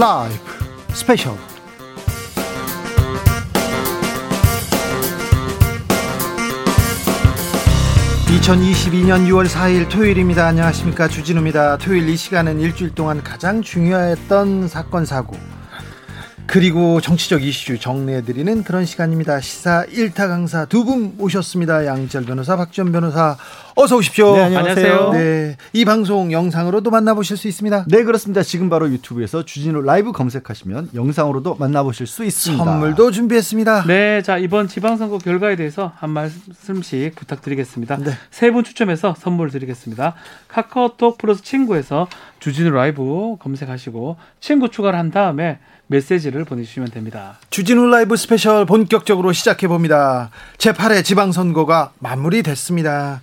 라이브 스페셜. (2022년 6월 4일) 토요일입니다. 안녕하십니까, 주진우입니다. 토요일 이 시간은 일주일 동안 가장 중요했던 사건, 사고, 그리고 정치적 이슈 정리해드리는 그런 시간입니다. 시사 1타 강사 두 분 모셨습니다. 양철 변호사, 박지원 변호사, 어서 오십시오. 네, 안녕하세요. 네, 이 방송 영상으로도 만나보실 수 있습니다. 네, 그렇습니다. 지금 바로 유튜브에서 주진우 라이브 검색하시면 영상으로도 만나보실 수 있습니다. 선물도 준비했습니다. 네, 자, 이번 지방선거 결과에 대해서 한 말씀씩 부탁드리겠습니다. 네. 세 분 추첨해서 선물 드리겠습니다. 카카오톡 플러스 친구에서 주진우 라이브 검색하시고 친구 추가를 한 다음에 메시지를 보내주시면 됩니다. 주진우 라이브 스페셜 본격적으로 시작해봅니다. 제8회 지방선거가 마무리됐습니다.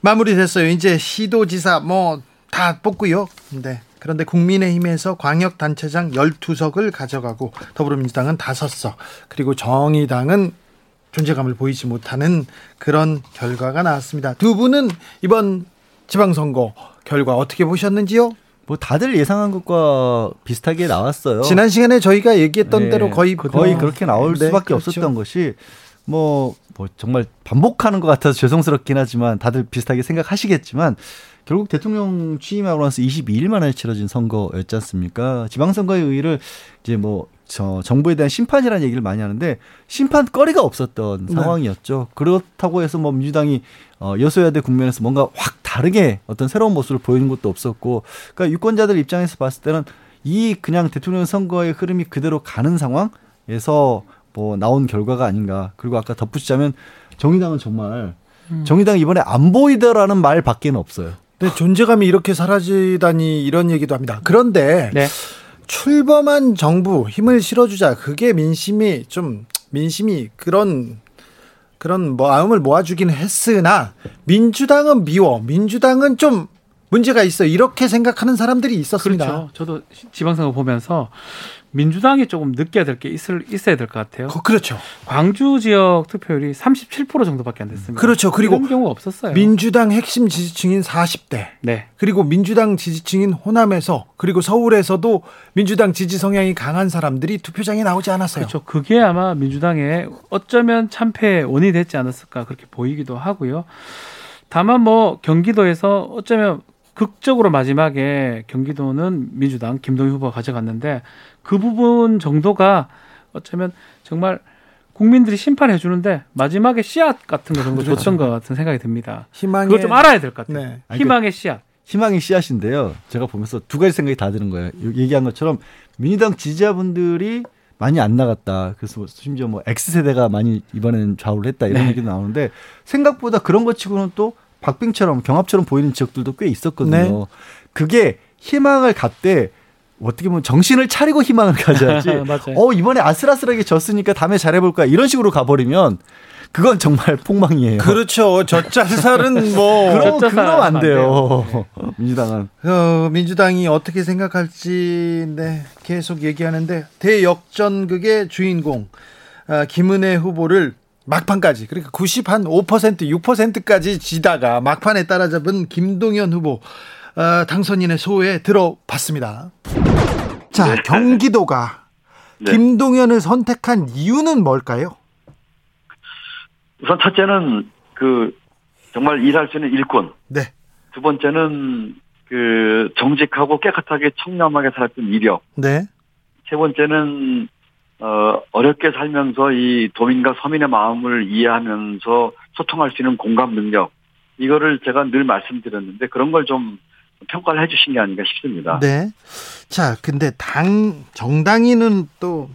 마무리됐어요. 이제 시도지사 뭐 다 뽑고요. 네. 그런데 국민의힘에서 광역단체장 12석을 가져가고 더불어민주당은 5석, 그리고 정의당은 존재감을 보이지 못하는 그런 결과가 나왔습니다. 두 분은 이번 지방선거 결과 어떻게 보셨는지요? 뭐 다들 예상한 것과 비슷하게 나왔어요. 지난 시간에 저희가 얘기했던 네, 대로 거의 그렇게 나올 수밖에 없었던 것이 뭐 정말 반복하는 것 같아서 죄송스럽긴 하지만 다들 비슷하게 생각하시겠지만 결국 대통령 취임하고 나서 22일 만에 치러진 선거였지 않습니까? 지방선거의 의의를 이제 정부에 대한 심판이라는 얘기를 많이 하는데 심판거리가 없었던 상황이었죠. 그렇다고 해서 뭐 민주당이 여소야대 국면에서 뭔가 확 다르게 어떤 새로운 모습을 보이는 것도 없었고, 그러니까 유권자들 입장에서 봤을 때는 이 그냥 대통령 선거의 흐름이 그대로 가는 상황에서 뭐 나온 결과가 아닌가. 그리고 아까 덧붙이자면 정의당은 정말 정의당 이번에 안 보이더라는 말밖에 없어요. 근데 존재감이 이렇게 사라지다니, 이런 얘기도 합니다. 그런데 네. 출범한 정부 힘을 실어주자, 그게 민심이 그런 마음을 모아주긴 했으나 민주당은 미워, 민주당은 좀 문제가 있어, 이렇게 생각하는 사람들이 있었습니다. 그렇죠. 저도 지방선거 보면서 민주당이 조금 느껴야 될 게 있어야 될 것 같아요. 그렇죠. 광주 지역 투표율이 37% 정도밖에 안 됐습니다. 그렇죠. 그리고 이런 경우가 없었어요. 민주당 핵심 지지층인 40대. 네. 그리고 민주당 지지층인 호남에서, 그리고 서울에서도 민주당 지지 성향이 강한 사람들이 투표장에 나오지 않았어요. 그렇죠. 그게 아마 민주당의 어쩌면 참패의 원인이 됐지 않았을까, 그렇게 보이기도 하고요. 다만 뭐 경기도에서 어쩌면 극적으로 마지막에 경기도는 민주당 김동연 후보가 가져갔는데 그 부분 정도가 어쩌면 정말 국민들이 심판해 주는데 마지막에 씨앗 같은 거 정도 줬던 것 같은 생각이 듭니다. 그걸 좀 알아야 될 것 같아요. 네. 희망의 씨앗. 희망의 씨앗인데요. 제가 보면서 두 가지 생각이 다 드는 거예요. 얘기한 것처럼 민주당 지지자분들이 많이 안 나갔다. 그래서 심지어 뭐 X세대가 많이 이번에는 좌우를 했다, 이런 네. 얘기도 나오는데 생각보다 그런 것 치고는 또 박빙처럼 경합처럼 보이는 지역들도 꽤 있었거든요. 네. 그게 희망을 갖되 어떻게 보면 정신을 차리고 희망을 가져야지 이번에 아슬아슬하게 졌으니까 다음에 잘해볼 거야, 이런 식으로 가버리면 그건 정말 폭망이에요. 그렇죠. 젖잘살은 뭐 그럼 안 돼요. 네. 민주당은 민주당이 어떻게 생각할지 계속 얘기하는데 대역전극의 주인공 김은혜 후보를 막판까지, 그러니까 95% 6%까지 지다가 막판에 따라잡은 김동연 후보, 당선인의 소회에 들어봤습니다. 자, 네. 경기도가 네. 김동연을 선택한 이유는 뭘까요? 우선 첫째는 정말 일할 수 있는 일꾼. 네. 두 번째는 정직하고 깨끗하게 청렴하게 살았던 이력. 네. 세 번째는 어렵게 살면서 이 도민과 서민의 마음을 이해하면서 소통할 수 있는 공감 능력, 이거를 제가 늘 말씀드렸는데 그런 걸 좀 평가를 해주신 게 아닌가 싶습니다. 네. 자, 근데 정당인은 또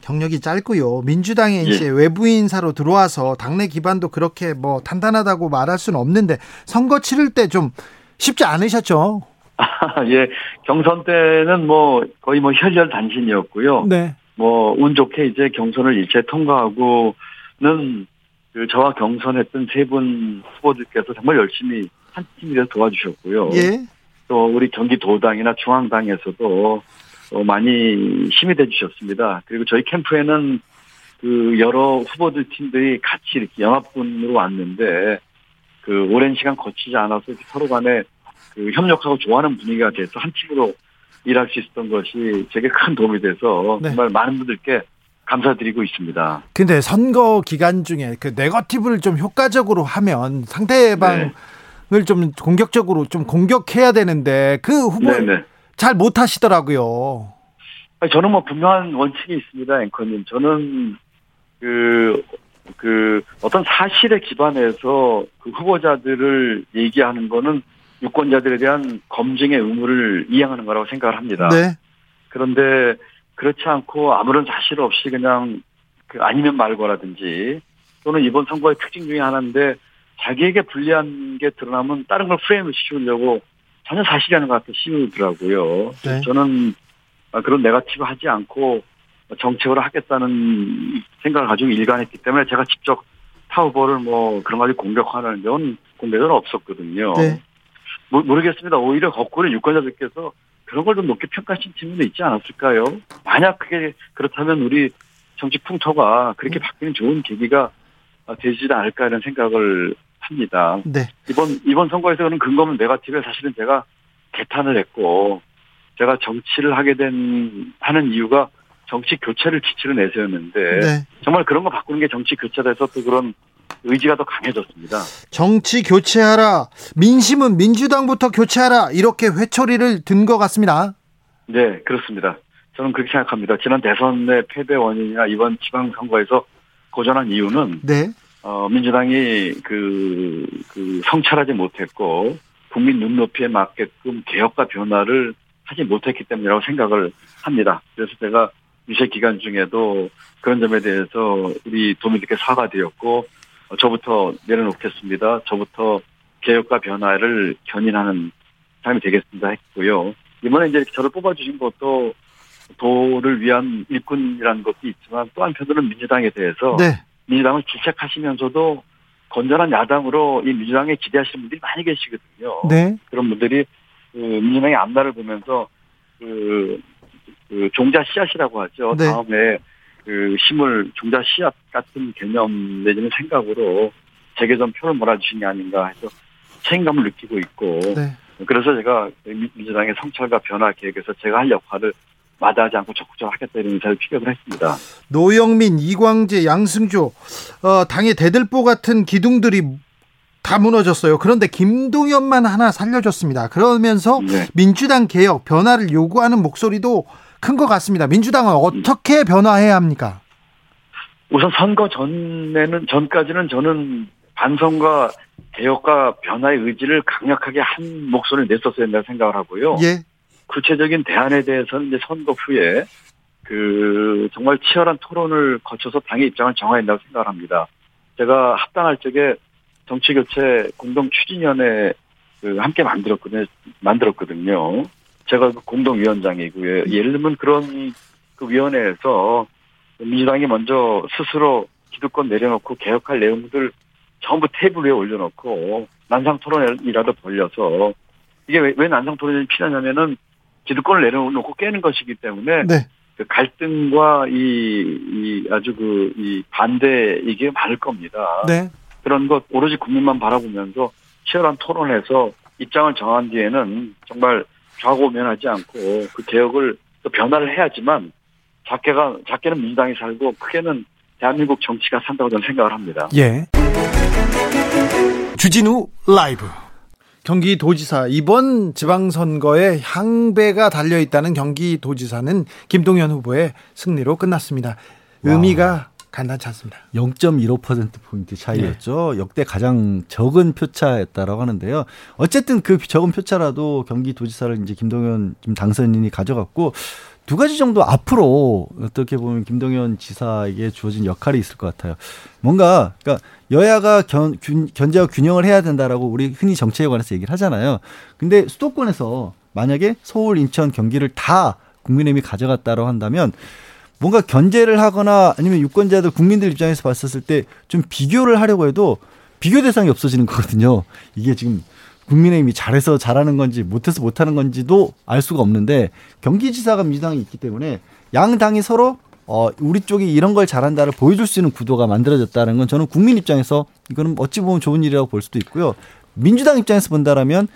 경력이 짧고요. 민주당에 이제 외부 인사로 들어와서 당내 기반도 그렇게 뭐 탄탄하다고 말할 수는 없는데 선거 치를 때 좀 쉽지 않으셨죠? 예. 경선 때는 거의 혈혈 단신이었고요. 네. 운 좋게 이제 경선을 일체 통과하고는 저와 경선했던 세 분 후보들께서 정말 열심히 한 팀이라 도와주셨고요. 예. 또 우리 경기도당이나 중앙당에서도 많이 힘이 돼주셨습니다. 그리고 저희 캠프에는 여러 후보들 팀들이 같이 이렇게 연합군으로 왔는데 오랜 시간 거치지 않아서 서로 간에 협력하고 좋아하는 분위기가 돼서 한 팀으로 일할 수 있었던 것이 제게 큰 도움이 돼서 네. 정말 많은 분들께 감사드리고 있습니다. 근데 선거 기간 중에 그 네거티브를 좀 효과적으로 하면 상대방을 네. 좀 공격적으로 좀 공격해야 되는데 그 후보를 네, 네. 잘 못하시더라고요. 저는 뭐 분명한 원칙이 있습니다, 앵커님. 저는 그 어떤 사실에 기반해서 그 후보자들을 얘기하는 거는 유권자들에 대한 검증의 의무를 이행하는 거라고 생각을 합니다. 네. 그런데 그렇지 않고 아무런 사실 없이 그냥 그 아니면 말고라든지 또는 이번 선거의 특징 중에 하나인데 자기에게 불리한 게 드러나면 다른 걸 프레임을 씌우려고 전혀 사실이 아닌 것 같아 씌우더라고요. 네. 저는 그런 네거티브 하지 않고 정책으로 하겠다는 생각을 가지고 일관했기 때문에 제가 직접 타 후보를 뭐 그런 가지 공격하는 건 공개는 없었거든요. 네. 모르겠습니다. 오히려 거꾸로 유권자들께서 그런 걸 좀 높게 평가하신 측면도 있지 않았을까요? 만약 그게 그렇다면 우리 정치 풍토가 그렇게 바뀌는 좋은 계기가 되지 않을까 이런 생각을 합니다. 네. 이번 선거에서는 근거는 네거티브에 사실은 제가 개탄을 했고 제가 정치를 하게 된 하는 이유가 정치 교체를 기치로 내세웠는데 네. 정말 그런 거 바꾸는 게 정치 교체돼서 또 그런 의지가 더 강해졌습니다. 정치 교체하라, 민심은 민주당부터 교체하라 이렇게 회초리를 든 것 같습니다. 네, 그렇습니다. 저는 그렇게 생각합니다. 지난 대선의 패배 원인이나 이번 지방선거에서 고전한 이유는 네. 민주당이 그 성찰하지 못했고 국민 눈높이에 맞게끔 개혁과 변화를 하지 못했기 때문이라고 생각을 합니다. 그래서 제가 유세 기간 중에도 그런 점에 대해서 우리 도민들께 사과드렸고 저부터 내려놓겠습니다. 저부터 개혁과 변화를 견인하는 사람이 되겠습니다 했고요. 이번에 이제 저를 뽑아주신 것도 도를 위한 일꾼이라는 것도 있지만 또 한편으로는 민주당에 대해서 네. 민주당을 질책하시면서도 건전한 야당으로 이 민주당에 기대하시는 분들이 많이 계시거든요. 네. 그런 분들이 민주당의 앞날을 보면서 그 종자 씨앗이라고 하죠. 네. 다음에 그 힘을 종자 씨앗 같은 개념 내지는 생각으로 제게 좀 표를 몰아주신 게 아닌가 해서 책임감을 느끼고 있고 네. 그래서 제가 민주당의 성찰과 변화 계획에서 제가 할 역할을 마다하지 않고 적극적으로 하겠다 이런 의사를 피력을 했습니다. 노영민, 이광재, 양승조 당의 대들보 같은 기둥들이 다 무너졌어요. 그런데 김동연만 하나 살려줬습니다. 그러면서 네. 민주당 개혁 변화를 요구하는 목소리도 큰 것 같습니다. 민주당은 어떻게 변화해야 합니까? 우선 선거 전까지는 저는 반성과 개혁과 변화의 의지를 강력하게 한 목소리를 냈었어야 된다고 생각을 하고요. 예. 구체적인 대안에 대해서는 이제 선거 후에 정말 치열한 토론을 거쳐서 당의 입장을 정해야 된다고 생각을 합니다. 제가 합당할 적에 정치교체 공동 추진위원회 함께 만들었거든요. 제가 공동위원장이고요. 예를 들면 그런 그 위원회에서 민주당이 먼저 스스로 기득권 내려놓고 개혁할 내용들 전부 테이블 위에 올려놓고 난상토론이라도 벌려서 이게 왜 난상토론이 필요하냐면은 기득권을 내려놓고 깨는 것이기 때문에 네. 그 갈등과 아주 반대 이게 많을 겁니다. 네. 그런 것 오로지 국민만 바라보면서 치열한 토론에서 입장을 정한 뒤에는 정말 좌고우면하지 않고 그 개혁을 또 변화를 해야지만 작게는 민주당이 살고 크게는 대한민국 정치가 산다고 저는 생각을 합니다. 예. 주진우 라이브. 경기도지사 이번 지방선거에 향배가 달려있다는 경기도지사는 김동연 후보의 승리로 끝났습니다. 의미가 간단치 않습니다. 0.15%포인트 차이였죠. 네. 역대 가장 적은 표차였다라고 하는데요. 어쨌든 그 적은 표차라도 경기도지사를 이제 김동연 당선인이 가져갔고 두 가지 정도 앞으로 어떻게 보면 김동연 지사에게 주어진 역할이 있을 것 같아요. 뭔가 그러니까 여야가 견제와 균형을 해야 된다라고 우리 흔히 정치에 관해서 얘기를 하잖아요. 근데 수도권에서 만약에 서울, 인천, 경기를 다 국민의힘이 가져갔다라고 한다면 뭔가 견제를 하거나 아니면 유권자들 국민들 입장에서 봤었을 때 좀 비교를 하려고 해도 비교 대상이 없어지는 거거든요. 이게 지금 국민의힘이 잘해서 잘하는 건지 못해서 못하는 건지도 알 수가 없는데 경기지사가 민주당이 있기 때문에 양당이 서로 우리 쪽이 이런 걸 잘한다를 보여줄 수 있는 구도가 만들어졌다는 건 저는 국민 입장에서 이거는 어찌 보면 좋은 일이라고 볼 수도 있고요. 민주당 입장에서 본다라면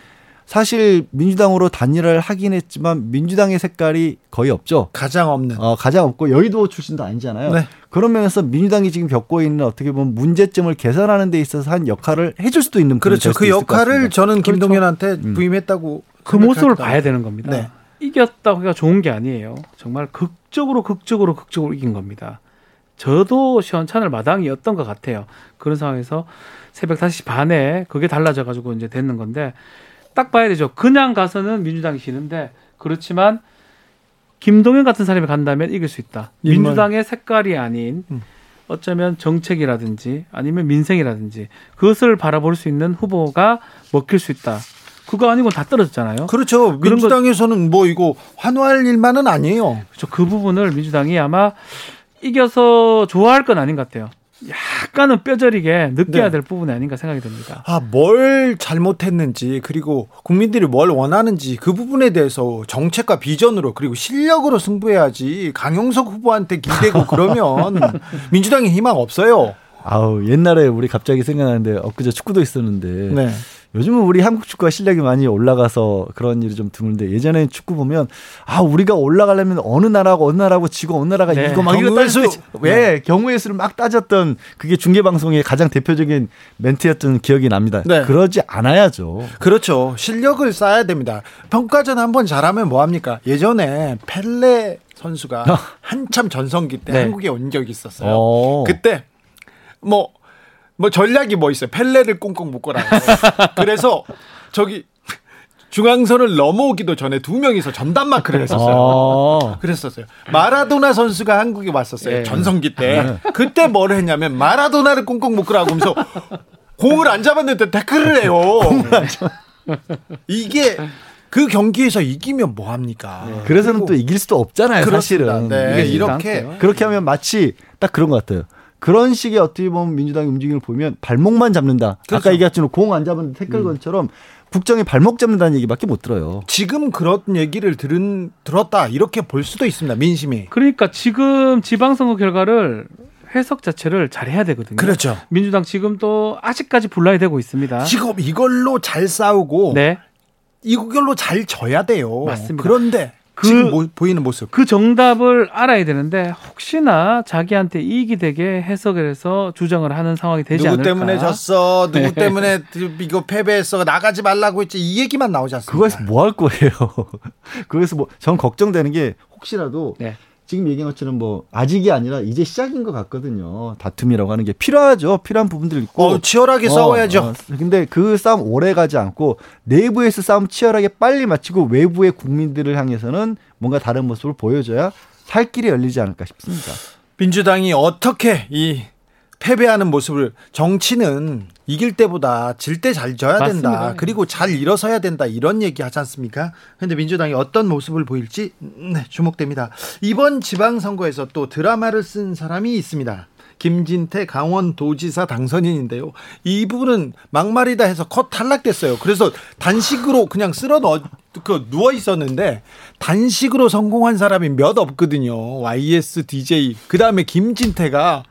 사실 민주당으로 단일화를 하긴 했지만 민주당의 색깔이 거의 없죠. 가장 없는. 가장 없고 여의도 출신도 아니잖아요. 네. 그런 면에서 민주당이 지금 겪고 있는 어떻게 보면 문제점을 개선하는 데 있어서 한 역할을 해줄 수도 있는 분이 될 수 있을 것 같습니다. 그렇죠. 그 역할을 저는 김동연한테 부임했다고 그 모습을 봐야 되는 겁니다. 네. 이겼다고가 좋은 게 아니에요. 정말 극적으로 이긴 겁니다. 저도 시원찮을 마당이었던 것 같아요. 그런 상황에서 새벽 5시 반에 그게 달라져가지고 이제 됐는 건데 딱 봐야 되죠. 그냥 가서는 민주당이 지는데 그렇지만 김동연 같은 사람이 간다면 이길 수 있다. 민주당의 색깔이 아닌 어쩌면 정책이라든지 아니면 민생이라든지 그것을 바라볼 수 있는 후보가 먹힐 수 있다. 그거 아니고 다 떨어졌잖아요. 그렇죠. 민주당에서는 뭐 이거 환호할 일만은 아니에요. 그렇죠. 그 부분을 민주당이 아마 이겨서 좋아할 건 아닌 것 같아요. 약간은 뼈저리게 느껴야 될 부분이 아닌가 생각이 듭니다. 아, 뭘 잘못했는지 그리고 국민들이 뭘 원하는지 그 부분에 대해서 정책과 비전으로 그리고 실력으로 승부해야지 강용석 후보한테 기대고 그러면 민주당이 희망 없어요. 아우, 옛날에 우리 갑자기 생각나는데 엊그제 축구도 있었는데 네. 요즘은 우리 한국 축구가 실력이 많이 올라가서 그런 일이 좀 드문데 예전에 축구 보면 아 우리가 올라가려면 어느 나라하고 지고 어느 나라가 네. 이거 막 이거 따질 수 왜 경우의 수를 막 따졌던 그게 중계방송의 가장 대표적인 멘트였던 기억이 납니다. 네. 그러지 않아야죠. 그렇죠. 실력을 쌓아야 됩니다. 평가전 한번 잘하면 뭐합니까? 예전에 펠레 선수가 한참 전성기 때 네. 한국에 온 적이 있었어요. 그때 뭐 전략이 뭐 있어요. 펠레를 꽁꽁 묶어라. 그래서 저기 중앙선을 넘어오기도 전에 두 명이서 전담 마크를 했었어요. 그랬었어요. 마라도나 선수가 한국에 왔었어요. 예. 전성기 때. 그때 뭘 했냐면 마라도나를 꽁꽁 묶으라고 하면서 공을 안 잡았는데 태클을 해요. 이게 그 경기에서 이기면 뭐 합니까? 네. 그래서는 또 이길 수도 없잖아요. 그렇습니다. 사실은. 네. 그렇게 하면 마치 딱 그런 것 같아요. 그런 식의 어떻게 보면 민주당의 움직임을 보면 발목만 잡는다. 그렇죠. 아까 얘기했지만 공 안 잡은 태클건처럼 국정에 발목 잡는다는 얘기밖에 못 들어요. 지금 그런 얘기를 들었다 이렇게 볼 수도 있습니다. 민심이. 그러니까 지금 지방선거 결과를 해석 자체를 잘해야 되거든요. 그렇죠. 민주당 지금 또 아직까지 분란이 되고 있습니다. 지금 이걸로 잘 싸우고 네. 이걸로 잘 져야 돼요. 맞습니다. 그런데. 지금 보이는 모습. 그 정답을 알아야 되는데 혹시나 자기한테 이익이 되게 해석을 해서 주장을 하는 상황이 되지 않을까. 누구 때문에 졌어. 누구 때문에 이거 패배했어. 나가지 말라고 했지. 이 얘기만 나오지 않습니까? 그거에서 뭐 할 거예요. 그래서 저는 걱정되는 게 혹시라도 네. 지금 얘기한 것처럼 아직이 아니라 이제 시작인 것 같거든요. 다툼이라고 하는 게 필요하죠. 필요한 부분들 있고. 치열하게 싸워야죠. 근데 그 싸움 오래 가지 않고 내부에서 싸움 치열하게 빨리 마치고 외부의 국민들을 향해서는 뭔가 다른 모습을 보여줘야 살 길이 열리지 않을까 싶습니다. 민주당이 어떻게 이 패배하는 모습을 정치는 이길 때보다 질 때 잘 져야 맞습니다. 된다. 그리고 잘 일어서야 된다. 이런 얘기 하지 않습니까? 그런데 민주당이 어떤 모습을 보일지 주목됩니다. 이번 지방선거에서 또 드라마를 쓴 사람이 있습니다. 김진태 강원도지사 당선인인데요. 이 부분은 막말이다 해서 컷 탈락됐어요. 그래서 단식으로 그냥 누워 있었는데 단식으로 성공한 사람이 몇 없거든요. YS DJ 그다음에 김진태가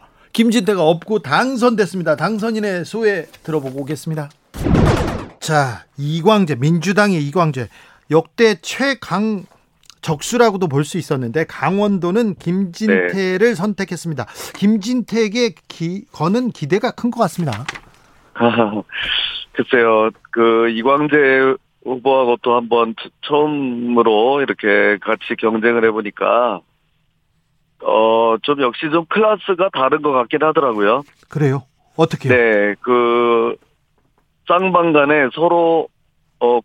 없고 당선됐습니다. 당선인의 소회 들어보고 오겠습니다. 자, 이광재, 민주당의 이광재. 역대 최강 적수라고도 볼 수 있었는데 강원도는 김진태를 선택했습니다. 김진태에게 거는 기대가 큰 것 같습니다. 글쎄요. 이광재 후보하고 또 한번 처음으로 이렇게 같이 경쟁을 해보니까 좀 역시 좀 클래스가 다른 것 같긴 하더라고요. 그래요? 어떻게? 네, 쌍방 간에 서로,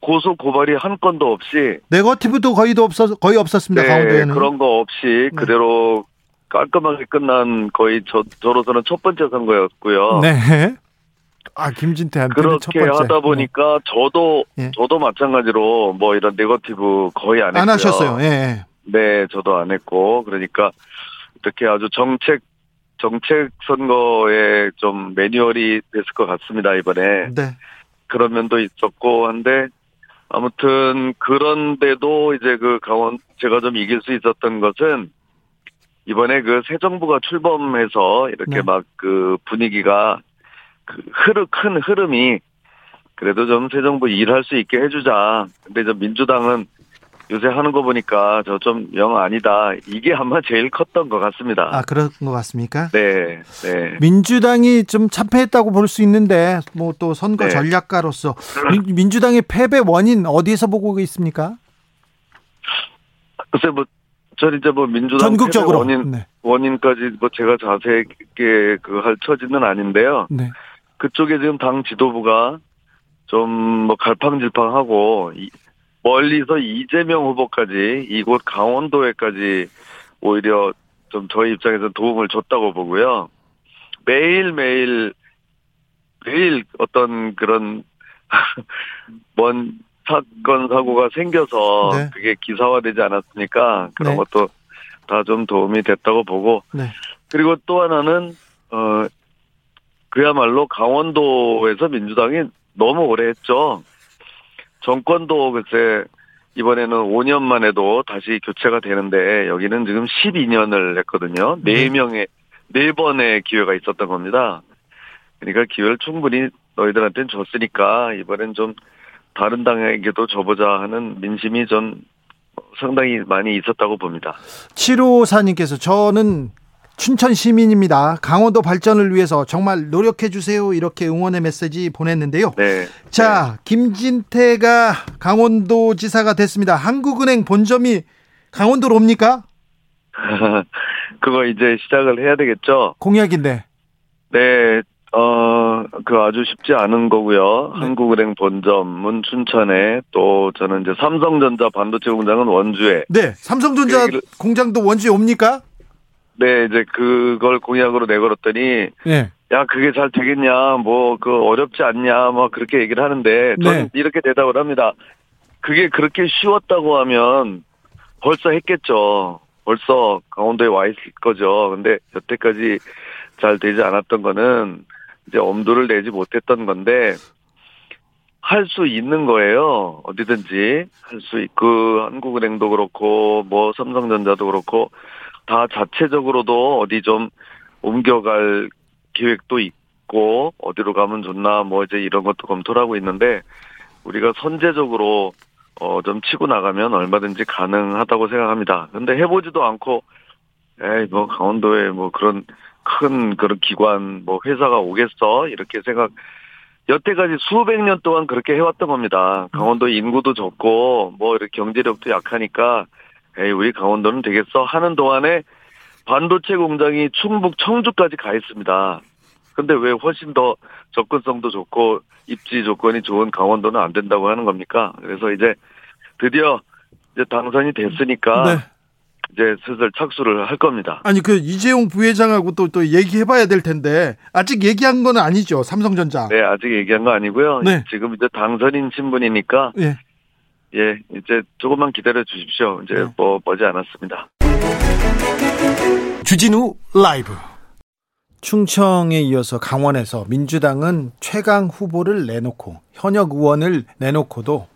고소 고발이 한 건도 없이. 네거티브도 거의 없었습니다, 네, 강원도에는. 그런 거 없이 그대로 깔끔하게 끝난 거의 저로서는 첫 번째 선거였고요. 네. 아, 김진태한테는 첫 번째. 그렇게 하다 보니까 저도 마찬가지로 이런 네거티브 거의 안 했고요. 안 하셨어요, 예. 네, 저도 안 했고, 그러니까, 이렇게 아주 정책 선거에 좀 매뉴얼이 됐을 것 같습니다, 이번에. 네. 그런 면도 있었고, 한데, 아무튼, 그런데도 이제 제가 좀 이길 수 있었던 것은, 이번에 새 정부가 출범해서, 이렇게 네. 막 큰 흐름이, 그래도 좀 새 정부 일할 수 있게 해주자. 근데 저 민주당은 요새 하는 거 보니까 저 좀 영 아니다. 이게 아마 제일 컸던 것 같습니다. 아, 그런 것 같습니까? 네. 네. 민주당이 좀 참패했다고 볼 수 있는데 뭐 또 선거 네. 전략가로서 민주당의 패배 원인 어디에서 보고 있습니까? 글쎄 뭐 전 이제 뭐 민주당 전국적으로 패배 원인 네. 원인까지 뭐 제가 자세하게 그 할 처지는 아닌데요. 네. 그쪽에 지금 당 지도부가 좀 뭐 갈팡질팡하고. 멀리서 이재명 후보까지 이곳 강원도에까지 오히려 좀 저희 입장에서 도움을 줬다고 보고요. 매일 어떤 그런 먼 사건 사고가 생겨서 네. 그게 기사화되지 않았으니까 그런 네. 것도 다 좀 도움이 됐다고 보고 네. 그리고 또 하나는 그야말로 강원도에서 민주당이 너무 오래 했죠. 정권도 글쎄 이번에는 5년 만에도 다시 교체가 되는데 여기는 지금 12년을 했거든요. 4번의 기회가 있었던 겁니다. 그러니까 기회를 충분히 너희들한테는 줬으니까 이번엔 좀 다른 당에게도 줘보자 하는 민심이 전 상당히 많이 있었다고 봅니다. 754님께서 저는 춘천 시민입니다. 강원도 발전을 위해서 정말 노력해 주세요. 이렇게 응원의 메시지 보냈는데요. 네. 자, 김진태가 강원도지사가 됐습니다. 한국은행 본점이 강원도로 옵니까? 그거 이제 시작을 해야 되겠죠. 공약인데. 네, 그 아주 쉽지 않은 거고요. 네. 한국은행 본점은 춘천에 또 저는 이제 삼성전자 반도체 공장은 원주에. 네, 삼성전자 공장도 원주에 옵니까? 네, 이제 그걸 공약으로 내걸었더니, 네. 야, 그게 잘 되겠냐, 뭐, 그 어렵지 않냐, 뭐, 그렇게 얘기를 하는데, 저는 네. 이렇게 대답을 합니다. 그게 그렇게 쉬웠다고 하면 벌써 했겠죠. 벌써 강원도에 와 있을 거죠. 근데 여태까지 잘 되지 않았던 거는 이제 엄두를 내지 못했던 건데, 할 수 있는 거예요. 어디든지. 할 수 있고, 한국은행도 그렇고, 뭐, 삼성전자도 그렇고, 다 자체적으로도 어디 좀 옮겨갈 기획도 있고 어디로 가면 좋나 뭐 이제 이런 것도 검토를 하고 있는데 우리가 선제적으로 좀 치고 나가면 얼마든지 가능하다고 생각합니다. 근데 해보지도 않고 에이 뭐 강원도에 뭐 그런 큰 그런 기관 뭐 회사가 오겠어 이렇게 생각 여태까지 수백 년 동안 그렇게 해왔던 겁니다. 강원도 인구도 적고 뭐 이렇게 경제력도 약하니까 에이, 우리 강원도는 되겠어 하는 동안에 반도체 공장이 충북 청주까지 가 있습니다. 근데 왜 훨씬 더 접근성도 좋고 입지 조건이 좋은 강원도는 안 된다고 하는 겁니까? 그래서 이제 드디어 이제 당선이 됐으니까 네. 이제 슬슬 착수를 할 겁니다. 아니 그 이재용 부회장하고 또 얘기해봐야 될 텐데 아직 얘기한 건 아니죠 삼성전자? 네 아직 얘기한 거 아니고요. 네. 지금 이제 당선인 신분이니까. 네. 예, 이제 조금만 기다려 주십시오. 이제 네. 뭐 머지 않았습니다. 주진우 라이브. 충청에 이어서 강원에서 민주당은 최강 후보를 내놓고 현역 의원을 내놓고도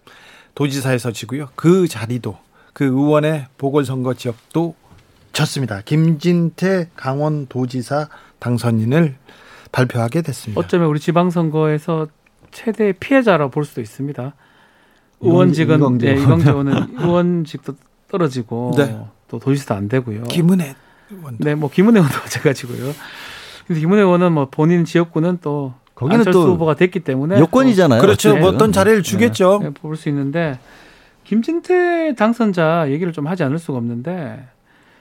도지사에서 지고요. 그 자리도 그 의원의 보궐선거 지역도 졌습니다. 김진태 강원도지사 당선인을 발표하게 됐습니다. 어쩌면 우리 지방선거에서 최대의 피해자라 볼 수도 있습니다. 의원직은 이광재 의원은 의원직도 떨어지고 네. 또 도지사도 안 되고요. 김은혜 의원도. 네, 뭐 김은혜 의원도 마찬가지고요. 근데 김은혜 의원은 뭐 본인 지역구는 또 거기는 안철수 또 후보가 됐기 때문에 여권이잖아요. 그렇죠. 네. 어떤 자리를 주겠죠. 네, 볼 수 있는데 김진태 당선자 얘기를 좀 하지 않을 수가 없는데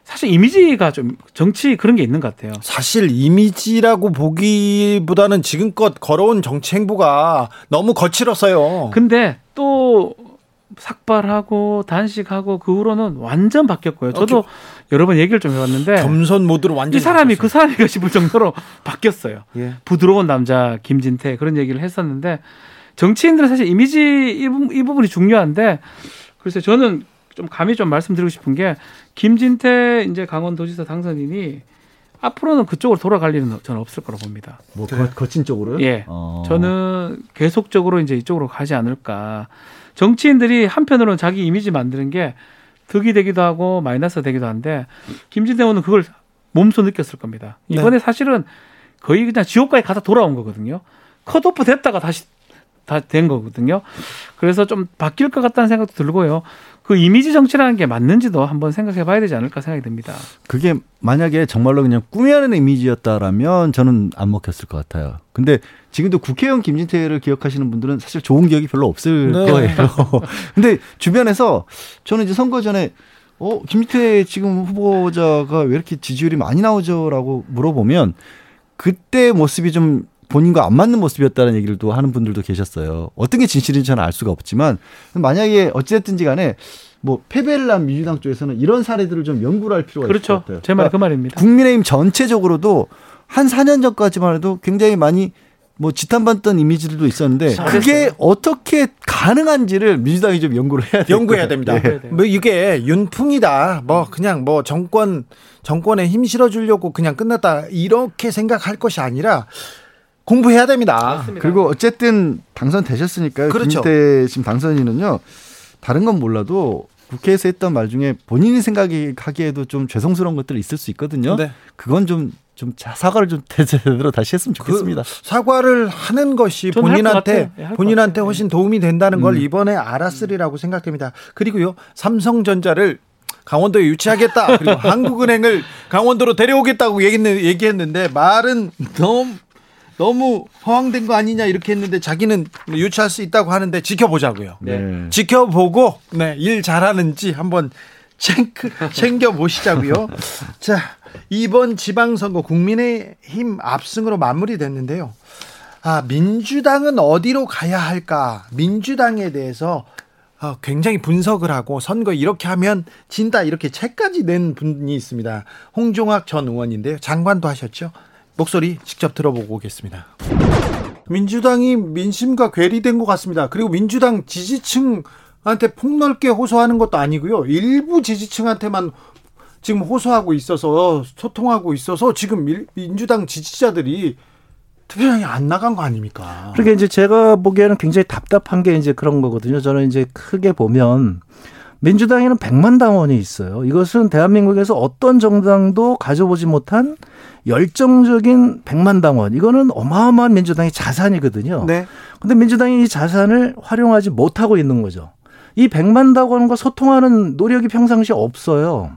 사실 이미지가 좀 정치 그런 게 있는 것 같아요. 사실 이미지라고 보기보다는 지금껏 걸어온 정치 행보가 너무 거칠었어요. 근데 또 삭발하고 단식하고 그 후로는 완전 바뀌었고요. 저도 여러 번 얘기를 좀 해봤는데 겸손 모드로 완전 이 사람이 바뀌었어요. 그 사람인가 싶을 정도로 바뀌었어요. 예. 부드러운 남자 김진태 그런 얘기를 했었는데 정치인들은 사실 이미지 이 부분이 중요한데 글쎄 저는 좀 감히 좀 말씀드리고 싶은 게 김진태 이제 강원도지사 당선인이 앞으로는 그쪽으로 돌아갈 일은 저는 없을 거라고 봅니다. 뭐 거친 쪽으로요? 예. 저는 계속적으로 이제 이쪽으로 가지 않을까. 정치인들이 한편으로는 자기 이미지 만드는 게 득이 되기도 하고 마이너스 되기도 한데 김진태 의원은 그걸 몸소 느꼈을 겁니다. 이번에 네. 사실은 거의 그냥 지옥까지 가다 돌아온 거거든요. 컷오프 됐다가 다시 다 된 거거든요. 그래서 좀 바뀔 것 같다는 생각도 들고요. 그 이미지 정치라는 게 맞는지도 한번 생각해 봐야 되지 않을까 생각이 듭니다. 그게 만약에 정말로 그냥 꾸며내는 이미지였다라면 저는 안 먹혔을 것 같아요. 근데 지금도 국회의원 김진태를 기억하시는 분들은 사실 좋은 기억이 별로 없을 네. 거예요. 근데 주변에서 저는 이제 선거 전에 김진태 지금 후보자가 왜 이렇게 지지율이 많이 나오죠? 라고 물어보면 그때 모습이 좀 본인과 안 맞는 모습이었다는 얘기를 또 하는 분들도 계셨어요. 어떤 게 진실인지 저는 알 수가 없지만 만약에 어찌됐든지 간에 뭐 패배를 난 민주당 쪽에서는 이런 사례들을 좀 연구를 할 필요가 그렇죠. 있을 것 같아요. 제 말 그 말입니다. 국민의힘 전체적으로도 한 4년 전까지만 해도 굉장히 많이 뭐 지탄받던 이미지들도 있었는데 잘했어요. 그게 어떻게 가능한지를 민주당이 좀 연구해야 됩니다. 네. 뭐 이게 윤풍이다. 뭐 그냥 뭐 정권에 힘 실어주려고 그냥 끝났다 이렇게 생각할 것이 아니라 공부해야 됩니다. 맞습니다. 그리고 어쨌든 당선되셨으니까요. 그렇죠. 김진태 지금 당선인은요. 다른 건 몰라도 국회에서 했던 말 중에 본인이 생각하기에도 좀 죄송스러운 것들이 있을 수 있거든요. 네. 그건 좀 사과를 좀 제대로 다시 했으면 좋겠습니다. 그 사과를 하는 것이 본인한테 훨씬 도움이 된다는 걸 이번에 알았으리라고 생각됩니다. 그리고요. 삼성전자를 강원도에 유치하겠다. 그리고 한국은행을 강원도로 데려오겠다고 얘기했는데 말은 너무 허황된 거 아니냐 이렇게 했는데 자기는 유치할 수 있다고 하는데 지켜보자고요. 네. 지켜보고 네, 일 잘하는지 한번 챙겨보시자고요. 자, 이번 지방선거 국민의힘 압승으로 마무리됐는데요. 아, 민주당은 어디로 가야 할까? 민주당에 대해서 굉장히 분석을 하고 선거 이렇게 하면 진다 이렇게 책까지 낸 분이 있습니다. 홍종학 전 의원인데요. 장관도 하셨죠. 목소리 직접 들어보고 오겠습니다. 민주당이 민심과 괴리된 것 같습니다. 그리고 민주당 지지층한테 폭넓게 호소하는 것도 아니고요. 일부 지지층한테만 지금 호소하고 있어서 소통하고 있어서 지금 민주당 지지자들이 투표장에 안 나간 거 아닙니까? 그러니까 이제 제가 보기에는 굉장히 답답한 게 이제 그런 거거든요. 저는 이제 크게 보면 민주당에는 100만 당원이 있어요. 이것은 대한민국에서 어떤 정당도 가져보지 못한 열정적인 100만 당원. 이거는 어마어마한 민주당의 자산이거든요. 네. 근데 민주당이 이 자산을 활용하지 못하고 있는 거죠. 이 100만 당원과 소통하는 노력이 평상시에 없어요.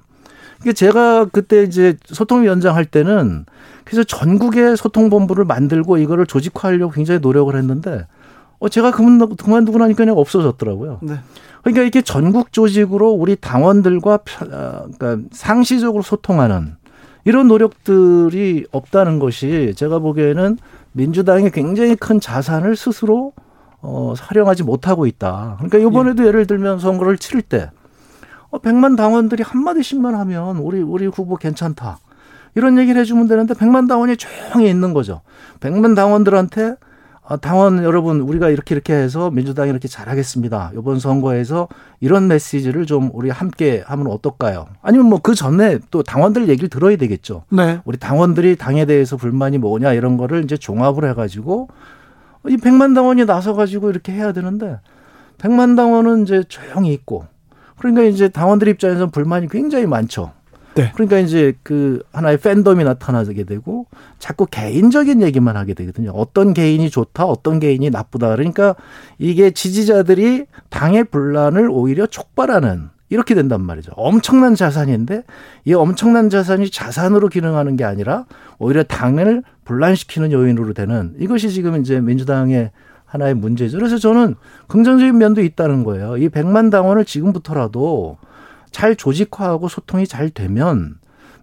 그러니까 제가 그때 이제 소통위원장 할 때는 그래서 전국의 소통본부를 만들고 이거를 조직화하려고 굉장히 노력을 했는데 제가 그만두고 나니까 그냥 없어졌더라고요. 네. 그러니까 이렇게 전국 조직으로 우리 당원들과 그러니까 상시적으로 소통하는 이런 노력들이 없다는 것이 제가 보기에는 민주당이 굉장히 큰 자산을 스스로 활용하지 못하고 있다. 그러니까 이번에도 예를 들면 선거를 치를 때 100만 당원들이 한마디씩만 하면 우리 후보 괜찮다. 이런 얘기를 해주면 되는데 100만 당원이 조용히 있는 거죠. 100만 당원들한테 당원 여러분 우리가 이렇게 해서 민주당이 이렇게 잘하겠습니다. 이번 선거에서 이런 메시지를 좀 우리 함께 하면 어떨까요? 아니면 뭐 그 전에 또 당원들 얘기를 들어야 되겠죠. 네. 우리 당원들이 당에 대해서 불만이 뭐냐 이런 거를 이제 종합을 해가지고 이 100만 당원이 나서가지고 이렇게 해야 되는데 100만 당원은 이제 조용히 있고 그러니까 이제 당원들 입장에서는 불만이 굉장히 많죠. 네. 그러니까 이제 그 하나의 팬덤이 나타나게 되고 자꾸 개인적인 얘기만 하게 되거든요. 어떤 개인이 좋다, 어떤 개인이 나쁘다. 그러니까 이게 지지자들이 당의 분란을 오히려 촉발하는 이렇게 된단 말이죠. 엄청난 자산인데 이 엄청난 자산이 자산으로 기능하는 게 아니라 오히려 당을 분란시키는 요인으로 되는 이것이 지금 이제 민주당의 하나의 문제죠. 그래서 저는 긍정적인 면도 있다는 거예요. 이 100만 당원을 지금부터라도 잘 조직화하고 소통이 잘 되면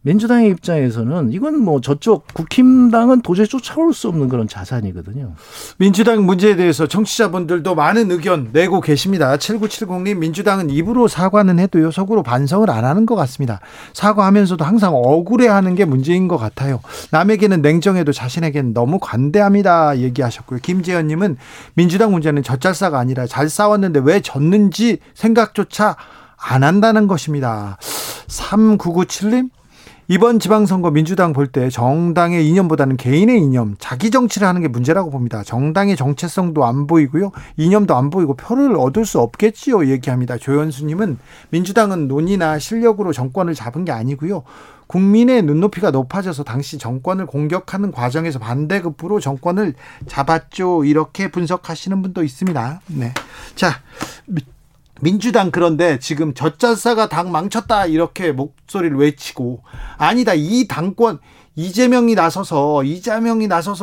민주당의 입장에서는 이건 뭐 저쪽 국힘당은 도저히 쫓아올 수 없는 그런 자산이거든요. 민주당 문제에 대해서 청취자분들도 많은 의견 내고 계십니다. 7970님 민주당은 입으로 사과는 해도요. 속으로 반성을 안 하는 것 같습니다. 사과하면서도 항상 억울해하는 게 문제인 것 같아요. 남에게는 냉정해도 자신에게는 너무 관대합니다. 얘기하셨고요. 김재현님은 민주당 문제는 젖잘싸가 아니라 잘 싸웠는데 왜 졌는지 생각조차 안 한다는 것입니다. 3997님 이번 지방선거 민주당 볼 때 정당의 이념보다는 개인의 이념 자기 정치를 하는 게 문제라고 봅니다. 정당의 정체성도 안 보이고요. 이념도 안 보이고 표를 얻을 수 없겠지요 얘기합니다. 조현수님은 민주당은 논의나 실력으로 정권을 잡은 게 아니고요. 국민의 눈높이가 높아져서 당시 정권을 공격하는 과정에서 반대급부로 정권을 잡았죠. 이렇게 분석하시는 분도 있습니다. 네. 자, 민주당 그런데 지금 젖잘싸가 당 망쳤다 이렇게 목소리를 외치고, 아니다 이 당권 이재명이 나서서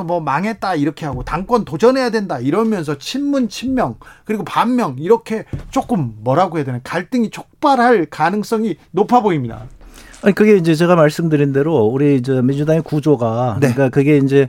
뭐 망했다 이렇게 하고 당권 도전해야 된다 이러면서 친문 친명 그리고 반명 이렇게 조금 뭐라고 해야 되나 갈등이 촉발할 가능성이 높아 보입니다. 아니 그게 이제 제가 말씀드린 대로 우리 이제 민주당의 구조가 네. 그러니까 그게 이제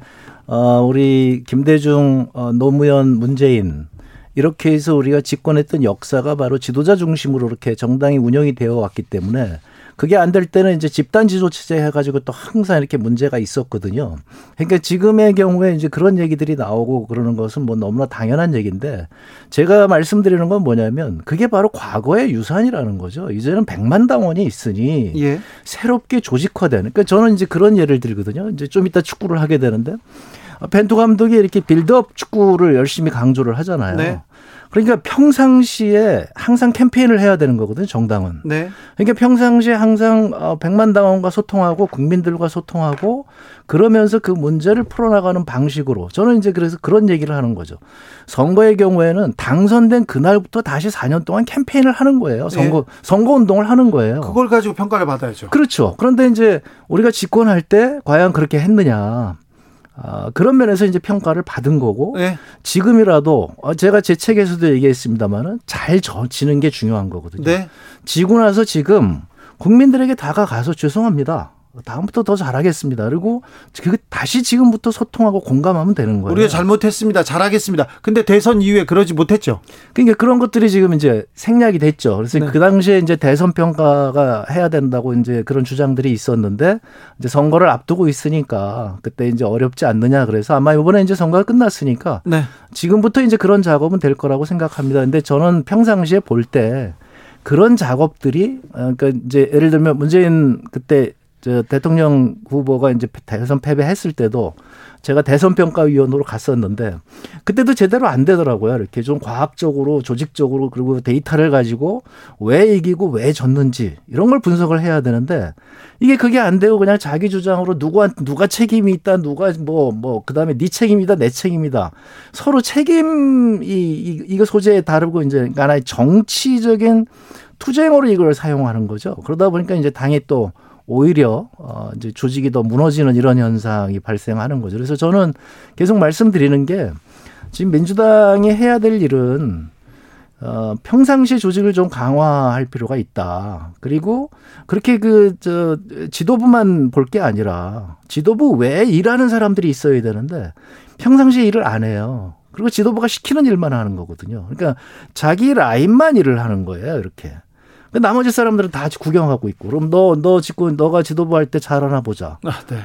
우리 김대중, 노무현, 문재인 이렇게 해서 우리가 집권했던 역사가 바로 지도자 중심으로 이렇게 정당이 운영이 되어 왔기 때문에 그게 안 될 때는 이제 집단 지도 체제 해가지고 또 항상 이렇게 문제가 있었거든요. 그러니까 지금의 경우에 이제 그런 얘기들이 나오고 그러는 것은 뭐 너무나 당연한 얘기인데, 제가 말씀드리는 건 뭐냐면 그게 바로 과거의 유산이라는 거죠. 이제는 100만 당원이 있으니 예. 새롭게 조직화되는. 그러니까 저는 이제 그런 예를 들거든요. 이제 좀 이따 축구를 하게 되는데 벤투 감독이 이렇게 빌드업 축구를 열심히 강조를 하잖아요. 네. 그러니까 평상시에 항상 캠페인을 해야 되는 거거든요, 정당은. 네. 그러니까 평상시에 항상 100만 당원과 소통하고 국민들과 소통하고 그러면서 그 문제를 풀어나가는 방식으로, 저는 이제 그래서 그런 얘기를 하는 거죠. 선거의 경우에는 당선된 그날부터 다시 4년 동안 캠페인을 하는 거예요. 선거 운동을 하는 거예요. 그걸 가지고 평가를 받아야죠. 그렇죠. 그런데 이제 우리가 집권할 때 과연 그렇게 했느냐. 그런 면에서 이제 평가를 받은 거고 네. 지금이라도 제가 제 책에서도 얘기했습니다만은 잘 져지는 게 중요한 거거든요. 네. 지고 나서 지금 국민들에게 다가가서 죄송합니다. 다음부터 더 잘하겠습니다. 그리고 다시 지금부터 소통하고 공감하면 되는 거예요. 우리가 잘못했습니다. 잘하겠습니다. 근데 대선 이후에 그러지 못했죠. 그러니까 그런 것들이 지금 이제 생략이 됐죠. 그래서 네. 그 당시에 이제 대선 평가가 해야 된다고 이제 그런 주장들이 있었는데 이제 선거를 앞두고 있으니까 그때 이제 어렵지 않느냐. 그래서 아마 이번에 이제 선거가 끝났으니까 네. 지금부터 이제 그런 작업은 될 거라고 생각합니다. 근데 저는 평상시에 볼 때 그런 작업들이, 그러니까 이제 예를 들면 문재인 그때 대통령 후보가 이제 대선 패배했을 때도 제가 대선 평가위원으로 갔었는데 그때도 제대로 안 되더라고요. 이렇게 좀 과학적으로 조직적으로 그리고 데이터를 가지고 왜 이기고 왜 졌는지 이런 걸 분석을 해야 되는데 이게 그게 안 되고 그냥 자기 주장으로 누가 책임이 있다, 누가 뭐 그다음에 네 책임이다, 내 책임이다. 서로 책임 이거 소재에 다르고 이제 하나의 정치적인 투쟁으로 이걸 사용하는 거죠. 그러다 보니까 이제 당이 또 오히려 이제 조직이 더 무너지는 이런 현상이 발생하는 거죠. 그래서 저는 계속 말씀드리는 게 지금 민주당이 해야 될 일은 평상시 조직을 좀 강화할 필요가 있다. 그리고 그렇게 지도부만 볼 게 아니라 지도부 외에 일하는 사람들이 있어야 되는데 평상시에 일을 안 해요. 그리고 지도부가 시키는 일만 하는 거거든요. 그러니까 자기 라인만 일을 하는 거예요, 이렇게. 나머지 사람들은 다 구경하고 있고, 그럼 너가 지도부 할 때 잘하나 보자. 아, 네.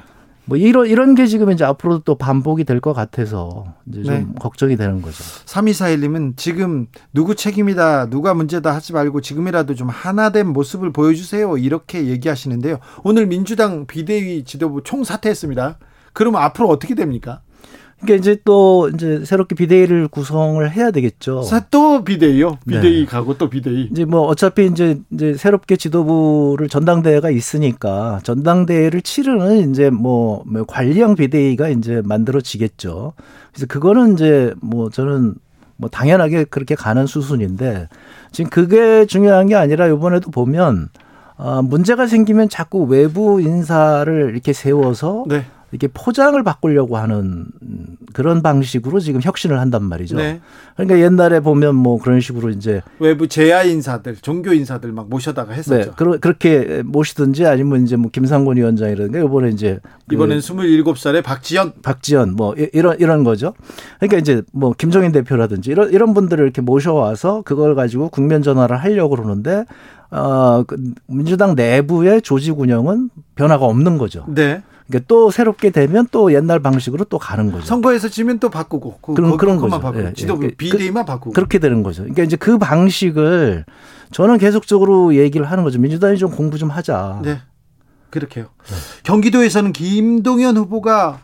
뭐 이런 게 지금 이제 앞으로도 또 반복이 될 것 같아서 이제 좀 네. 걱정이 되는 거죠. 3241님은 지금 누구 책임이다, 누가 문제다 하지 말고 지금이라도 좀 하나된 모습을 보여주세요. 이렇게 얘기하시는데요. 오늘 민주당 비대위 지도부 총사퇴했습니다. 그러면 앞으로 어떻게 됩니까? 그러니까 이제 또 이제 새롭게 비대위를 구성을 해야 되겠죠. 또 비대위요? 비대위 네. 가고 또 비대위. 이제 뭐 어차피 이제 새롭게 지도부를 전당대회가 있으니까 전당대회를 치르는 이제 뭐 관리형 비대위가 이제 만들어지겠죠. 그래서 그거는 이제 뭐 저는 뭐 당연하게 그렇게 가는 수순인데 지금 그게 중요한 게 아니라 이번에도 보면 문제가 생기면 자꾸 외부 인사를 이렇게 세워서 네. 이렇게 포장을 바꾸려고 하는 그런 방식으로 지금 혁신을 한단 말이죠. 네. 그러니까 옛날에 보면 뭐 그런 식으로 이제 외부 제야 인사들, 종교 인사들 막 모셔다가 했었죠. 네. 그렇게 모시든지 아니면 이제 뭐 김상곤 위원장이라든가 이번엔 27살에 박지현 뭐 이런 거죠. 그러니까 이제 뭐 김종인 대표라든지 이런 분들을 이렇게 모셔와서 그걸 가지고 국면 전환을 하려고 그러는데 민주당 내부의 조직 운영은 변화가 없는 거죠. 네. 그러니까 또 새롭게 되면 또 옛날 방식으로 또 가는 거죠. 선거에서 지면 또 바꾸고 그런 것만 바꾸고 예, 지도부 비대위만 바꾸고 그렇게 되는 거죠. 그러니까 이제 그 방식을 저는 계속적으로 얘기를 하는 거죠. 민주당이 좀 공부 좀 하자. 네, 그렇게요. 네. 경기도에서는 김동연 후보가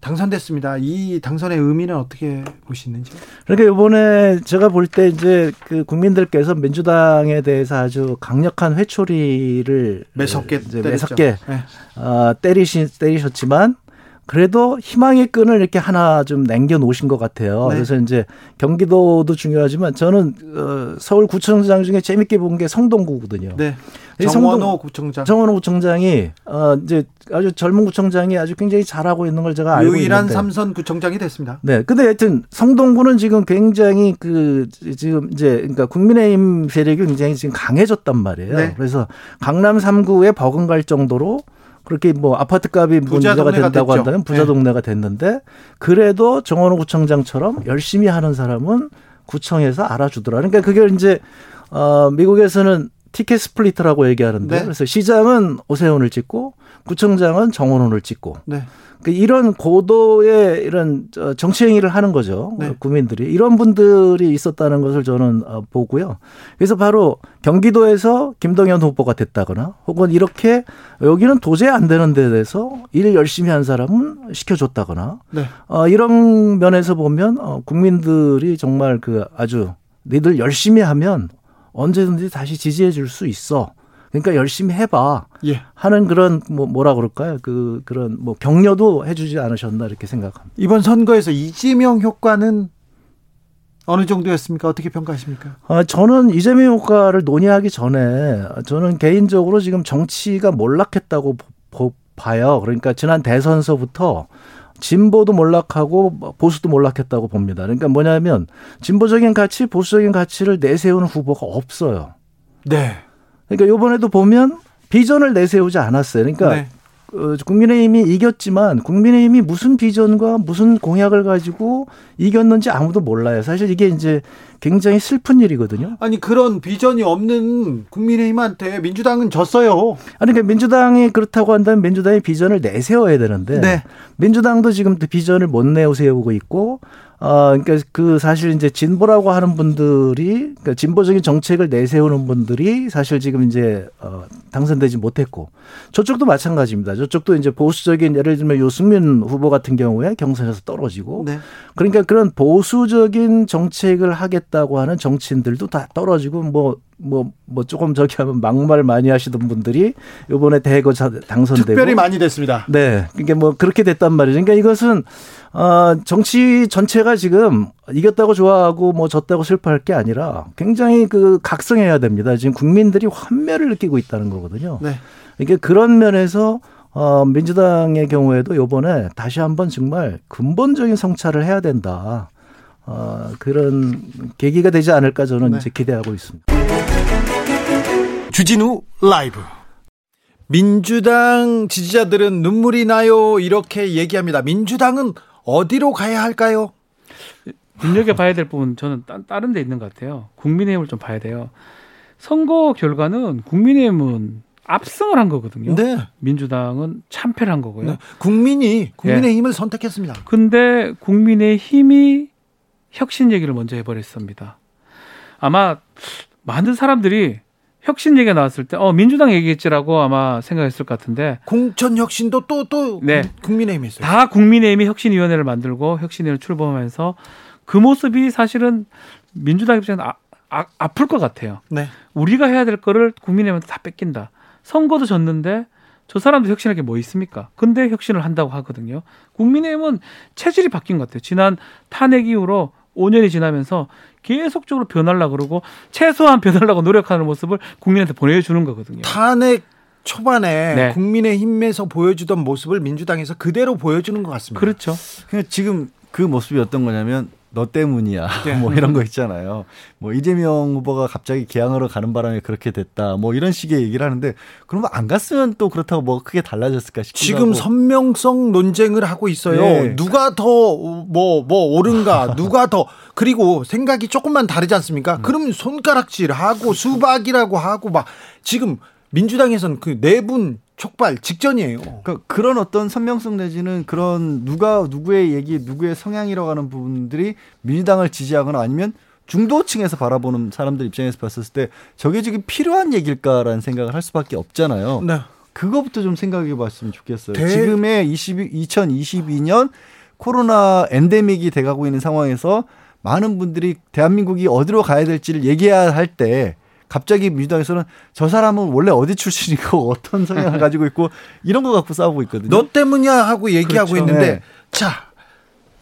당선됐습니다. 이 당선의 의미는 어떻게 보시는지? 그러니까 이번에 제가 볼 때 이제 그 국민들께서 민주당에 대해서 아주 강력한 회초리를 매섭게 네. 때리셨지만 그래도 희망의 끈을 이렇게 하나 좀 남겨놓으신 것 같아요. 네. 그래서 이제 경기도도 중요하지만 저는 서울구청장 중에 재밌게 본 게 성동구거든요. 네. 정원호 구청장이 이제 아주 젊은 구청장이 아주 굉장히 잘하고 있는 걸 제가 알고 있는데 유일한 삼선 구청장이 됐습니다. 네, 근데 하여튼 성동구는 지금 굉장히 지금 이제 그러니까 국민의힘 세력이 굉장히 지금 강해졌단 말이에요. 네. 그래서 강남 3구에 버금갈 정도로 그렇게 뭐 아파트값이 문제가 된다고 한다면 부자 동네가 됐는데 그래도 정원호 구청장처럼 열심히 하는 사람은 구청에서 알아주더라. 그러니까 그게 이제 미국에서는 티켓 스플리트라고 얘기하는데 네. 그래서 시장은 오세훈을 찍고 구청장은 정원호를 찍고 네. 이런 고도의 이런 정치 행위를 하는 거죠. 네. 국민들이 이런 분들이 있었다는 것을 저는 보고요. 그래서 바로 경기도에서 김동연 후보가 됐다거나 혹은 이렇게 여기는 도저히 안 되는 데 대해서 일 열심히 한 사람은 시켜줬다거나 네. 이런 면에서 보면 국민들이 정말 그 아주 니들 열심히 하면 언제든지 다시 지지해 줄 수 있어. 그러니까 열심히 해봐. 예. 하는 그런 뭐라 그럴까요? 그런 뭐 격려도 해주지 않으셨나 이렇게 생각합니다. 이번 선거에서 이재명 효과는 어느 정도였습니까? 어떻게 평가하십니까? 저는 이재명 효과를 논의하기 전에 저는 개인적으로 지금 정치가 몰락했다고 봐요. 그러니까 지난 대선서부터 진보도 몰락하고 보수도 몰락했다고 봅니다. 그러니까 뭐냐면 진보적인 가치, 보수적인 가치를 내세우는 후보가 없어요. 네. 그러니까 이번에도 보면 비전을 내세우지 않았어요. 그러니까 네. 국민의힘이 이겼지만 국민의힘이 무슨 비전과 무슨 공약을 가지고 이겼는지 아무도 몰라요. 사실 이게 이제 굉장히 슬픈 일이거든요. 아니 그런 비전이 없는 국민의힘한테 민주당은 졌어요. 아니 그러니까 민주당이 그렇다고 한다면 민주당이 비전을 내세워야 되는데 네. 민주당도 지금 비전을 못 내세우고 있고 그러니까 그 사실 이제 진보라고 하는 분들이 그러니까 진보적인 정책을 내세우는 분들이 사실 지금 이제 당선되지 못했고 저쪽도 마찬가지입니다. 저쪽도 이제 보수적인 예를 들면 요승민 후보 같은 경우에 경선에서 떨어지고 네. 그러니까 그런 보수적인 정책을 하겠 다고 하는 정치인들도 다 떨어지고 뭐 조금 저기 하면 막말 많이 하시던 분들이 이번에 대거 당선되고 특별히 많이 됐습니다. 네, 그러니까 뭐 그렇게 됐단 말이죠. 그러니까 이것은 정치 전체가 지금 이겼다고 좋아하고 뭐 졌다고 슬퍼할 게 아니라 굉장히 그 각성해야 됩니다. 지금 국민들이 환멸을 느끼고 있다는 거거든요. 네. 그러니까 그런 면에서. 민주당의 경우에도 이번에 다시 한번 정말 근본적인 성찰을 해야 된다. 그런 계기가 되지 않을까 저는 네. 이제 기대하고 있습니다. 주진우 라이브. 민주당 지지자들은 눈물이 나요 이렇게 얘기합니다. 민주당은 어디로 가야 할까요? 눈여겨봐야 될 부분 저는 다른 데 있는 것 같아요. 국민의힘을 좀 봐야 돼요. 선거 결과는 국민의힘은 압승을 한 거거든요. 네. 민주당은 참패를 한 거고요. 네. 국민이 국민의힘을 네. 선택했습니다. 근데 국민의힘이 혁신 얘기를 먼저 해버렸습니다. 아마 많은 사람들이 혁신 얘기가 나왔을 때 민주당 얘기했지라고 아마 생각했을 것 같은데 공천 혁신도 또 네. 국민의힘이 했어요. 다 국민의힘이 혁신위원회를 만들고 혁신위원회를 출범하면서 그 모습이 사실은 민주당 입장에서는 아플 것 같아요. 네. 우리가 해야 될 거를 국민의힘한테 다 뺏긴다. 선거도 졌는데 저 사람도 혁신할 게 뭐 있습니까? 근데 혁신을 한다고 하거든요. 국민의힘은 체질이 바뀐 것 같아요. 지난 탄핵 이후로 5년이 지나면서 계속적으로 변하려고 그러고 최소한 변하려고 노력하는 모습을 국민한테 보여주는 거거든요. 탄핵 초반에 네. 국민의힘에서 보여주던 모습을 민주당에서 그대로 보여주는 것 같습니다. 그렇죠. 지금 그 모습이 어떤 거냐면 너 때문이야. 네. 뭐 이런 거 있잖아요. 뭐 이재명 후보가 갑자기 개항으로 가는 바람에 그렇게 됐다. 뭐 이런 식의 얘기를 하는데 그러면 안 갔으면 또 그렇다고 뭐 크게 달라졌을까 싶기도 지금 하고. 선명성 논쟁을 하고 있어요. 네. 누가 더 뭐 옳은가 누가 더 그리고 생각이 조금만 다르지 않습니까? 그럼 손가락질하고 수박이라고 하고 막 지금 민주당에서는 그 네 분 촉발 직전이에요. 그러니까 그런 어떤 선명성 내지는 그런 누가 누구의 얘기, 누구의 성향이라고 하는 부분들이 민주당을 지지하거나 아니면 중도층에서 바라보는 사람들 입장에서 봤을 때 저게 지금 필요한 얘기일까라는 생각을 할 수밖에 없잖아요. 네. 그거부터 좀 생각해 봤으면 좋겠어요. 지금의 2022년 코로나 엔데믹이 돼가고 있는 상황에서 많은 분들이 대한민국이 어디로 가야 될지를 얘기해야 할 때 갑자기 민주당에서는 저 사람은 원래 어디 출신이고 어떤 성향을 가지고 있고 이런 거 갖고 싸우고 있거든요. 너 때문이야 하고 얘기하고 그렇죠. 있는데 네. 자,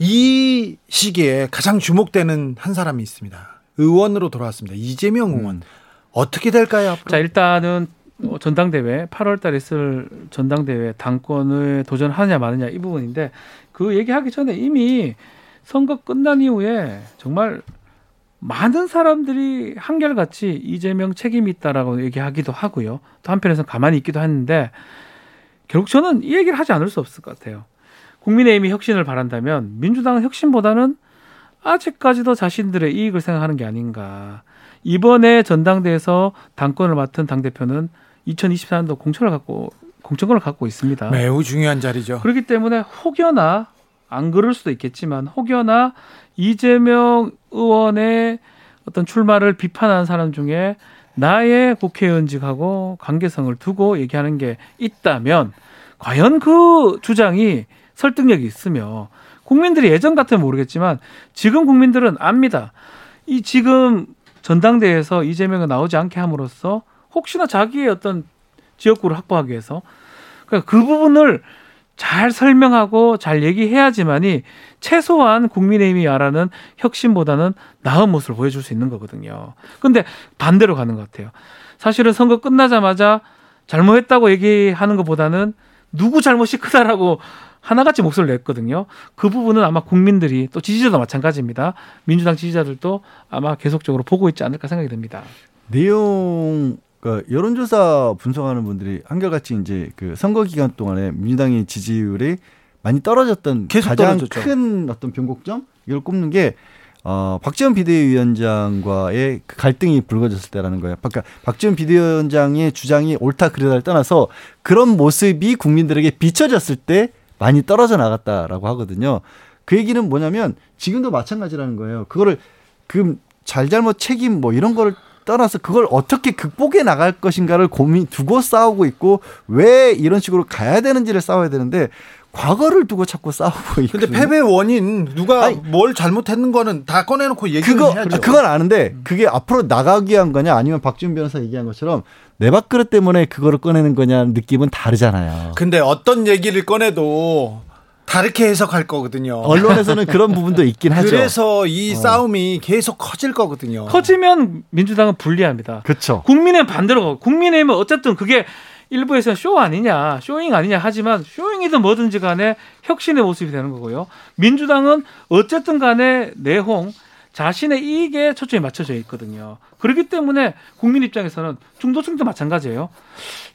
이 시기에 가장 주목되는 한 사람이 있습니다. 의원으로 돌아왔습니다. 이재명 의원. 어떻게 될까요? 앞으로? 자, 일단은 전당대회 8월 달 있을 전당대회 당권을 도전하느냐 마느냐 이 부분인데 그 얘기하기 전에 이미 선거 끝난 이후에 정말 많은 사람들이 한결같이 이재명 책임이 있다라고 얘기하기도 하고요. 또 한편에서는 가만히 있기도 했는데 결국 저는 이 얘기를 하지 않을 수 없을 것 같아요. 국민의힘이 혁신을 바란다면 민주당은 혁신보다는 아직까지도 자신들의 이익을 생각하는 게 아닌가. 이번에 전당대회에서 당권을 맡은 당대표는 2024년도 공천권을 갖고 있습니다. 매우 중요한 자리죠. 그렇기 때문에 혹여나 안 그럴 수도 있겠지만 혹여나 이재명 의원의 어떤 출마를 비판하는 사람 중에 나의 국회의원직하고 관계성을 두고 얘기하는 게 있다면 과연 그 주장이 설득력이 있으며 국민들이 예전 같으면 모르겠지만 지금 국민들은 압니다. 이 지금 전당대회에서 이재명이 나오지 않게 함으로써 혹시나 자기의 어떤 지역구를 확보하기 위해서 그러니까 그 부분을 잘 설명하고 잘 얘기해야지만이 최소한 국민의힘이 말하는 혁신보다는 나은 모습을 보여줄 수 있는 거거든요. 그런데 반대로 가는 것 같아요. 사실은 선거 끝나자마자 잘못했다고 얘기하는 것보다는 누구 잘못이 크다라고 하나같이 목소리를 냈거든요. 그 부분은 아마 국민들이 또 지지자도 마찬가지입니다. 민주당 지지자들도 아마 계속적으로 보고 있지 않을까 생각이 듭니다. 내용... 그러니까 여론조사 분석하는 분들이 한결같이 이제 그 선거 기간 동안에 민주당의 지지율이 많이 떨어졌던 가장 떨어졌죠. 큰 어떤 변곡점 이걸 꼽는 게 박지원 비대위원장과의 그 갈등이 불거졌을 때라는 거예요. 그러니까 박지원 비대위원장의 주장이 옳다 그르다를 떠나서 그런 모습이 국민들에게 비춰졌을 때 많이 떨어져 나갔다라고 하거든요. 그 얘기는 뭐냐면 지금도 마찬가지라는 거예요. 그거를 그 잘잘못 책임 뭐 이런 거를 따라서 그걸 어떻게 극복해 나갈 것인가를 고민 두고 싸우고 있고 왜 이런 식으로 가야 되는지를 싸워야 되는데 과거를 두고 자꾸 싸우고 있고. 근데 패배 원인 누가 아니, 뭘 잘못했는 거는 다 꺼내놓고 얘기를 해야죠. 그건 아는데 그게 앞으로 나가기 위한 거냐 아니면 박지훈 변호사 얘기한 것처럼 내 밥그릇 때문에 그거를 꺼내는 거냐는 느낌은 다르잖아요. 근데 어떤 얘기를 꺼내도 다르게 해석할 거거든요. 언론에서는 그런 부분도 있긴 하죠. 그래서 이 싸움이 계속 커질 거거든요. 커지면 민주당은 불리합니다. 그렇죠. 국민의힘 반대로 국민의힘은 어쨌든 그게 일부에서는 쇼 아니냐 쇼잉 아니냐 하지만 쇼잉이든 뭐든지 간에 혁신의 모습이 되는 거고요. 민주당은 어쨌든 간에 내홍 자신의 이익에 초점이 맞춰져 있거든요. 그렇기 때문에 국민 입장에서는 중도층도 마찬가지예요.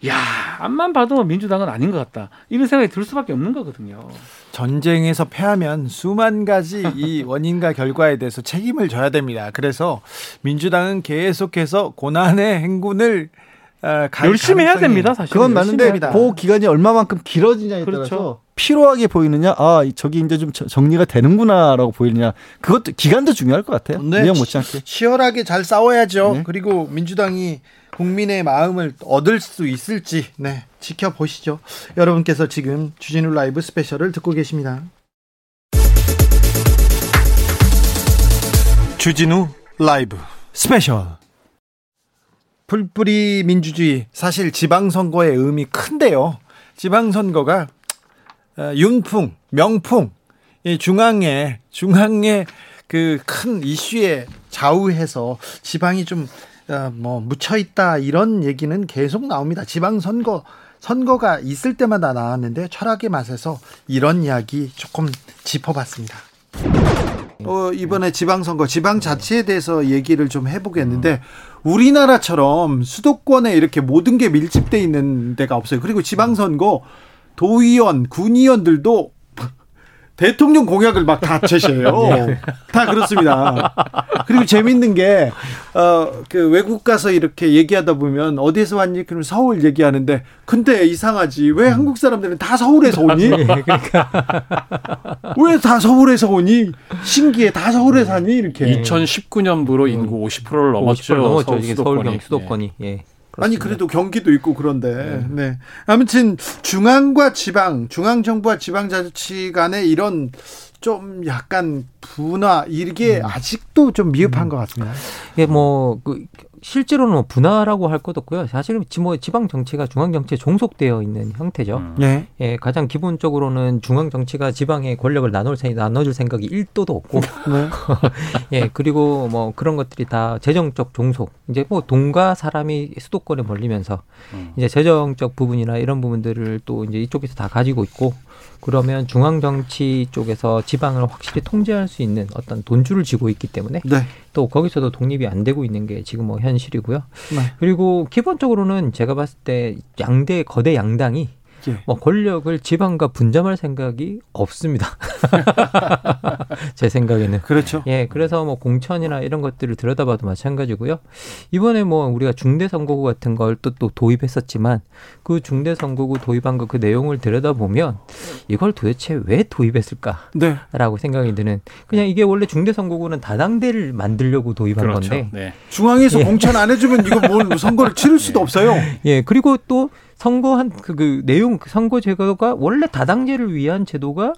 야, 앞만 봐도 민주당은 아닌 것 같다. 이런 생각이 들 수밖에 없는 거거든요. 전쟁에서 패하면 수만 가지 이 원인과 결과에 대해서 책임을 져야 됩니다. 그래서 민주당은 계속해서 고난의 행군을 열심히 해야 됩니다. 사실 그건 맞는데 보호 기간이 얼마만큼 길어지냐에 그렇죠. 따라서 필요하게 보이느냐, 아 저기 이제 좀 정리가 되는구나라고 보이느냐, 그것도 기간도 중요할 것 같아요. 네, 내용 못지않게 치열하게 잘 싸워야죠. 네. 그리고 민주당이 국민의 마음을 얻을 수 있을지 네 지켜보시죠. 여러분께서 지금 주진우 라이브 스페셜을 듣고 계십니다. 주진우 라이브 스페셜. 풀뿌리 민주주의, 사실 지방선거의 의미 큰데요. 지방선거가 윤풍, 명풍, 이 중앙의 그 큰 이슈에 좌우해서 지방이 좀 묻혀 있다 이런 얘기는 계속 나옵니다. 지방선거가 있을 때마다 나왔는데 철학의 맛에서 이런 이야기 조금 짚어봤습니다. 이번에 지방선거, 지방자치에 대해서 얘기를 좀 해보겠는데 우리나라처럼 수도권에 이렇게 모든 게 밀집돼 있는 데가 없어요. 그리고 지방선거 도의원, 군의원들도 대통령 공약을 막 다 제시해요. 네. 다 그렇습니다. 그리고 재밌는 게 그 외국 가서 이렇게 얘기하다 보면 어디에서 왔니? 그럼 서울 얘기하는데 근데 이상하지 왜 한국 사람들은 다 서울에서 오니? 그러니까 왜 다 서울에서 오니? 신기해 다 서울에 사니 이렇게. 2019년부로 인구 50%를 넘었죠. 서울 수도권이. 예. 그렇습니다. 아니 그래도 경기도 있고 그런데 네. 아무튼 중앙과 지방, 중앙 정부와 지방 자치 간의 이런 좀 약간 분화 이게 아직도 좀 미흡한 것 같습니다. 예, 뭐 그 실제로는 뭐 분화라고 할 것도 없고요. 사실은 뭐 지방 정치가 중앙 정치에 종속되어 있는 형태죠. 네. 예, 가장 기본적으로는 중앙 정치가 지방의 권력을 나눠줄 생각이 1도도 없고, 네. 예, 그리고 뭐 그런 것들이 다 재정적 종속. 이제 뭐 돈과 사람이 수도권에 몰리면서 이제 재정적 부분이나 이런 부분들을 또 이제 이쪽에서 다 가지고 있고. 그러면 중앙 정치 쪽에서 지방을 확실히 통제할 수 있는 어떤 돈줄을 쥐고 있기 때문에 네. 또 거기서도 독립이 안 되고 있는 게 지금 뭐 현실이고요. 네. 그리고 기본적으로는 제가 봤을 때 양대 거대 양당이 예. 뭐 권력을 지방과 분점할 생각이 없습니다. 제 생각에는 그렇죠. 예, 그래서 뭐 공천이나 이런 것들을 들여다봐도 마찬가지고요. 이번에 뭐 우리가 중대선거구 같은 걸 또 도입했었지만 그 중대선거구 도입한 거 그 내용을 들여다보면 이걸 도대체 왜 도입했을까라고 네. 생각이 드는. 그냥 이게 원래 중대선거구는 다당대를 만들려고 도입한 그렇죠. 건데 네. 중앙에서 예. 공천 안 해주면 이거 뭘 선거를 치를 수도 네. 없어요. 예, 그리고 또 선거한 그 내용 선거 제도가 원래 다당제를 위한 제도가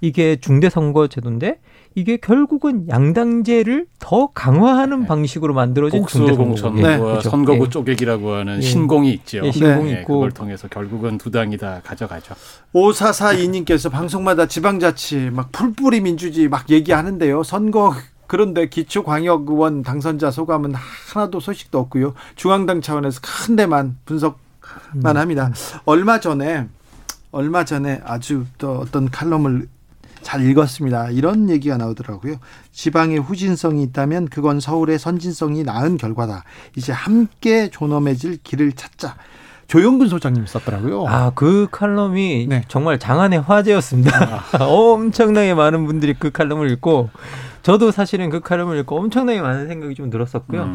이게 중대 선거 제도인데 이게 결국은 양당제를 더 강화하는 방식으로 만들어진 중대 선거 네. 그렇죠. 선거구 네. 쪼개기라고 하는 네. 신공이 있죠. 네. 신공이 네. 있고 그걸 통해서 결국은 두 당이 다 가져가죠. 5442님께서 방송마다 지방자치 막 풀뿌리 민주주의 막 얘기하는데요. 선거 그런데 기초광역의원 당선자 소감은 하나도 소식도 없고요. 중앙당 차원에서 한 대만 분석만 합니다. 얼마 전에 아주 또 어떤 칼럼을 잘 읽었습니다. 이런 얘기가 나오더라고요. 지방에 후진성이 있다면 그건 서울의 선진성이 나은 결과다. 이제 함께 존엄해질 길을 찾자. 조용근 소장님이 썼더라고요. 아, 그 칼럼이 네. 정말 장안의 화제였습니다. 아. 엄청나게 많은 분들이 그 칼럼을 읽고 저도 사실은 그 칼럼을 읽고 엄청나게 많은 생각이 좀 들었었고요.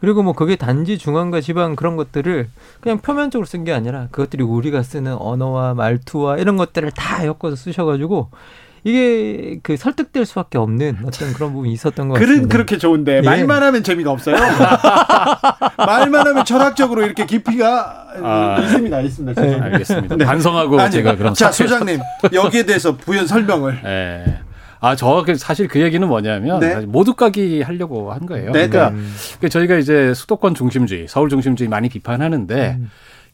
그리고 뭐 그게 단지 중앙과 지방 그런 것들을 그냥 표면적으로 쓴 게 아니라 그것들이 우리가 쓰는 언어와 말투와 이런 것들을 다 엮어서 쓰셔가지고 이게 그 설득될 수밖에 없는 어떤 그런 부분이 있었던 것 같습니다. 글은 그렇게 좋은데 예. 말만 하면 재미가 없어요. 말만 하면 철학적으로 이렇게 깊이가 있습니다. 네. 알겠습니다. 네. 반성하고 아니, 제가 그럼 자 소장님 여기에 대해서 부연 설명을. 네. 아, 저 사실 그 얘기는 뭐냐면 네. 모두 까기 하려고 한 거예요. 네. 그러니까 저희가 이제 수도권 중심주의, 서울 중심주의 많이 비판하는데.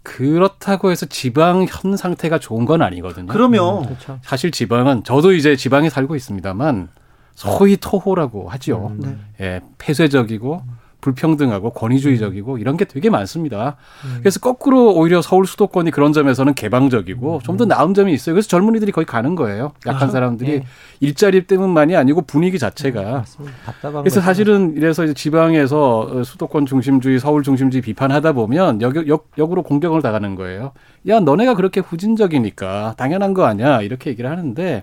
그렇다고 해서 지방 현 상태가 좋은 건 아니거든요. 그럼요. 그렇죠. 사실 지방은 저도 이제 지방에 살고 있습니다만 소위 토호라고 하죠. 예, 폐쇄적이고 불평등하고 권위주의적이고 이런 게 되게 많습니다. 그래서 거꾸로 오히려 서울 수도권이 그런 점에서는 개방적이고 좀 더 나은 점이 있어요. 그래서 젊은이들이 거기 가는 거예요. 약한 사람들이 예. 일자리 때문만이 아니고 분위기 자체가. 답답한 그래서 사실은 이래서 이제 지방에서 수도권 중심주의, 서울 중심주의 비판하다 보면 역으로 공격을 당하는 거예요. 야, 너네가 그렇게 후진적이니까 당연한 거 아니야 이렇게 얘기를 하는데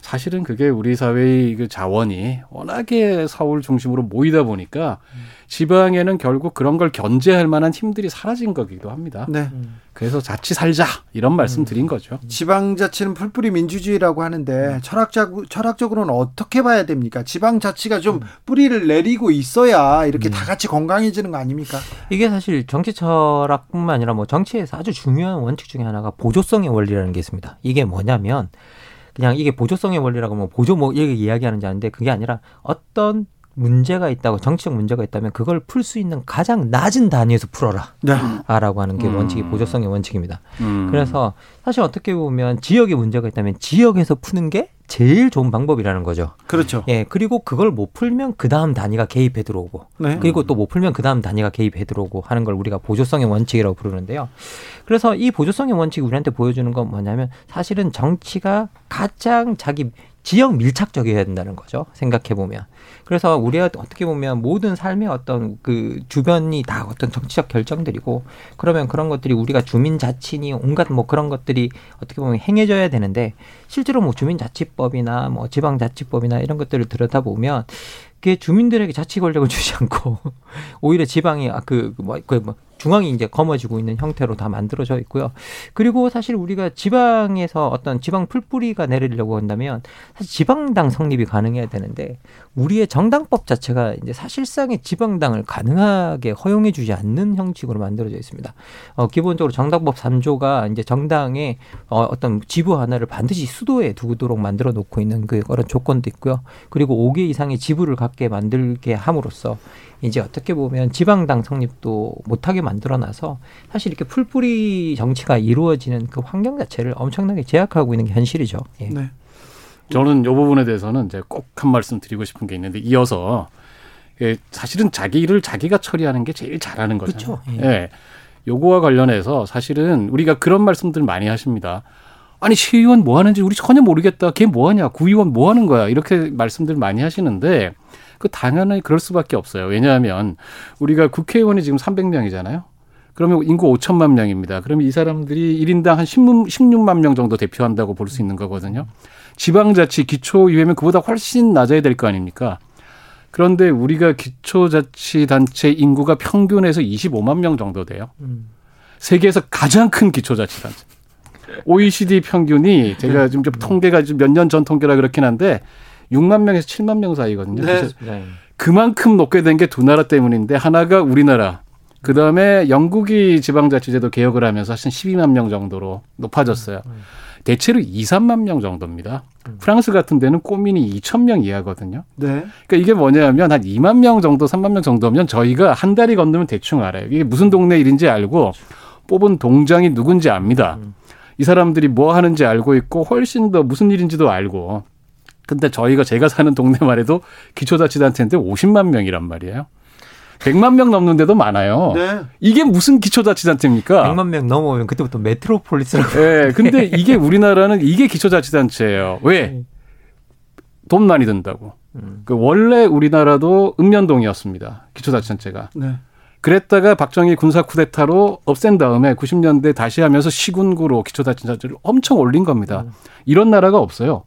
사실은 그게 우리 사회의 그 자원이 워낙에 서울 중심으로 모이다 보니까 지방에는 결국 그런 걸 견제할 만한 힘들이 사라진 거기도 합니다. 네. 그래서 자치 살자 이런 말씀 드린 거죠. 지방자치는 풀뿌리 민주주의라고 하는데 철학적으로는 어떻게 봐야 됩니까? 지방자치가 좀 뿌리를 내리고 있어야 이렇게 다 같이 건강해지는 거 아닙니까? 이게 사실 정치 철학뿐만 아니라 뭐 정치에서 아주 중요한 원칙 중에 하나가 보조성의 원리라는 게 있습니다. 이게 뭐냐면 그냥 이게 보조성의 원리라고 뭐 보조 뭐 이렇게 이야기하는지 아는데 그게 아니라 어떤 문제가 있다고 정치적 문제가 있다면 그걸 풀 수 있는 가장 낮은 단위에서 풀어라 네. 라고 하는 게 원칙이 보조성의 원칙입니다. 그래서 사실 어떻게 보면 지역에 문제가 있다면 지역에서 푸는 게 제일 좋은 방법이라는 거죠. 그렇죠. 예, 그리고 그걸 못 풀면 그 다음 단위가 개입해 들어오고 네. 그리고 또 못 풀면 그 다음 단위가 개입해 들어오고 하는 걸 우리가 보조성의 원칙이라고 부르는데요. 그래서 이 보조성의 원칙이 우리한테 보여주는 건 뭐냐면 사실은 정치가 가장 자기 지역 밀착적이어야 된다는 거죠. 생각해보면. 그래서 우리가 어떻게 보면 모든 삶의 어떤 그 주변이 다 어떤 정치적 결정들이고 그러면 그런 것들이 우리가 주민자치니 온갖 뭐 그런 것들이 어떻게 보면 행해져야 되는데 실제로 뭐 주민자치법이나 뭐 지방자치법이나 이런 것들을 들여다보면 그게 주민들에게 자치 권력을 주지 않고 오히려 지방이 아, 그 뭐 중앙이 이제 검어지고 있는 형태로 다 만들어져 있고요. 그리고 사실 우리가 지방에서 어떤 지방 풀뿌리가 내리려고 한다면 사실 지방당 성립이 가능해야 되는데 우리의 정당법 자체가 이제 사실상의 지방당을 가능하게 허용해주지 않는 형식으로 만들어져 있습니다. 기본적으로 정당법 3조가 이제 정당의 어떤 지부 하나를 반드시 수도에 두도록 만들어 놓고 있는 그런 조건도 있고요. 그리고 5개 이상의 지부를 갖게 만들게 함으로써 이제 어떻게 보면 지방당 성립도 못하게 만들어놔서 사실 이렇게 풀뿌리 정치가 이루어지는 그 환경 자체를 엄청나게 제약하고 있는 게 현실이죠. 예. 네. 저는 이 부분에 대해서는 이제 꼭 한 말씀 드리고 싶은 게 있는데 이어서 예, 사실은 자기 일을 자기가 처리하는 게 제일 잘하는 거잖아요. 그렇죠. 예. 예. 요거와 관련해서 사실은 우리가 그런 말씀들 많이 하십니다. 아니 시의원 뭐 하는지 우리 전혀 모르겠다. 걔 뭐 하냐. 구의원 뭐 하는 거야. 이렇게 말씀들 많이 하시는데 그 당연히 그럴 수밖에 없어요. 왜냐하면 우리가 국회의원이 지금 300명이잖아요. 그러면 인구 5천만 명입니다. 그러면 이 사람들이 1인당 한 16만 명 정도 대표한다고 볼 수 있는 거거든요. 지방자치 기초의회면 그보다 훨씬 낮아야 될 거 아닙니까? 그런데 우리가 기초자치단체 인구가 평균에서 25만 명 정도 돼요. 세계에서 가장 큰 기초자치단체. OECD 평균이 제가 지금 좀 통계가 몇 년 전 통계라 그렇긴 한데 6만 명에서 7만 명 사이거든요. 네. 그만큼 높게 된 게 두 나라 때문인데 하나가 우리나라. 그다음에 영국이 지방자치제도 개혁을 하면서 사실 12만 명 정도로 높아졌어요. 대체로 2, 3만 명 정도입니다. 프랑스 같은 데는 꼬민이 2천 명 이하거든요. 네. 그러니까 이게 뭐냐면 한 2만 명 정도, 3만 명 정도면 저희가 한 달이 건너면 대충 알아요. 이게 무슨 동네 일인지 알고 뽑은 동장이 누군지 압니다. 이 사람들이 뭐 하는지 알고 있고 훨씬 더 무슨 일인지도 알고. 근데 제가 사는 동네만 해도 기초자치단체인데 50만 명이란 말이에요. 100만 명 넘는 데도 많아요. 네. 이게 무슨 기초자치단체입니까? 100만 명 넘어오면 그때부터 메트로폴리스라고. 네. 근데 이게 우리나라는 이게 기초자치단체예요. 왜? 돈 많이 든다고. 원래 우리나라도 읍면동이었습니다. 기초자치단체가. 네. 그랬다가 박정희 군사 쿠데타로 없앤 다음에 90년대 다시 하면서 시군구로 기초자치단체를 엄청 올린 겁니다. 이런 나라가 없어요.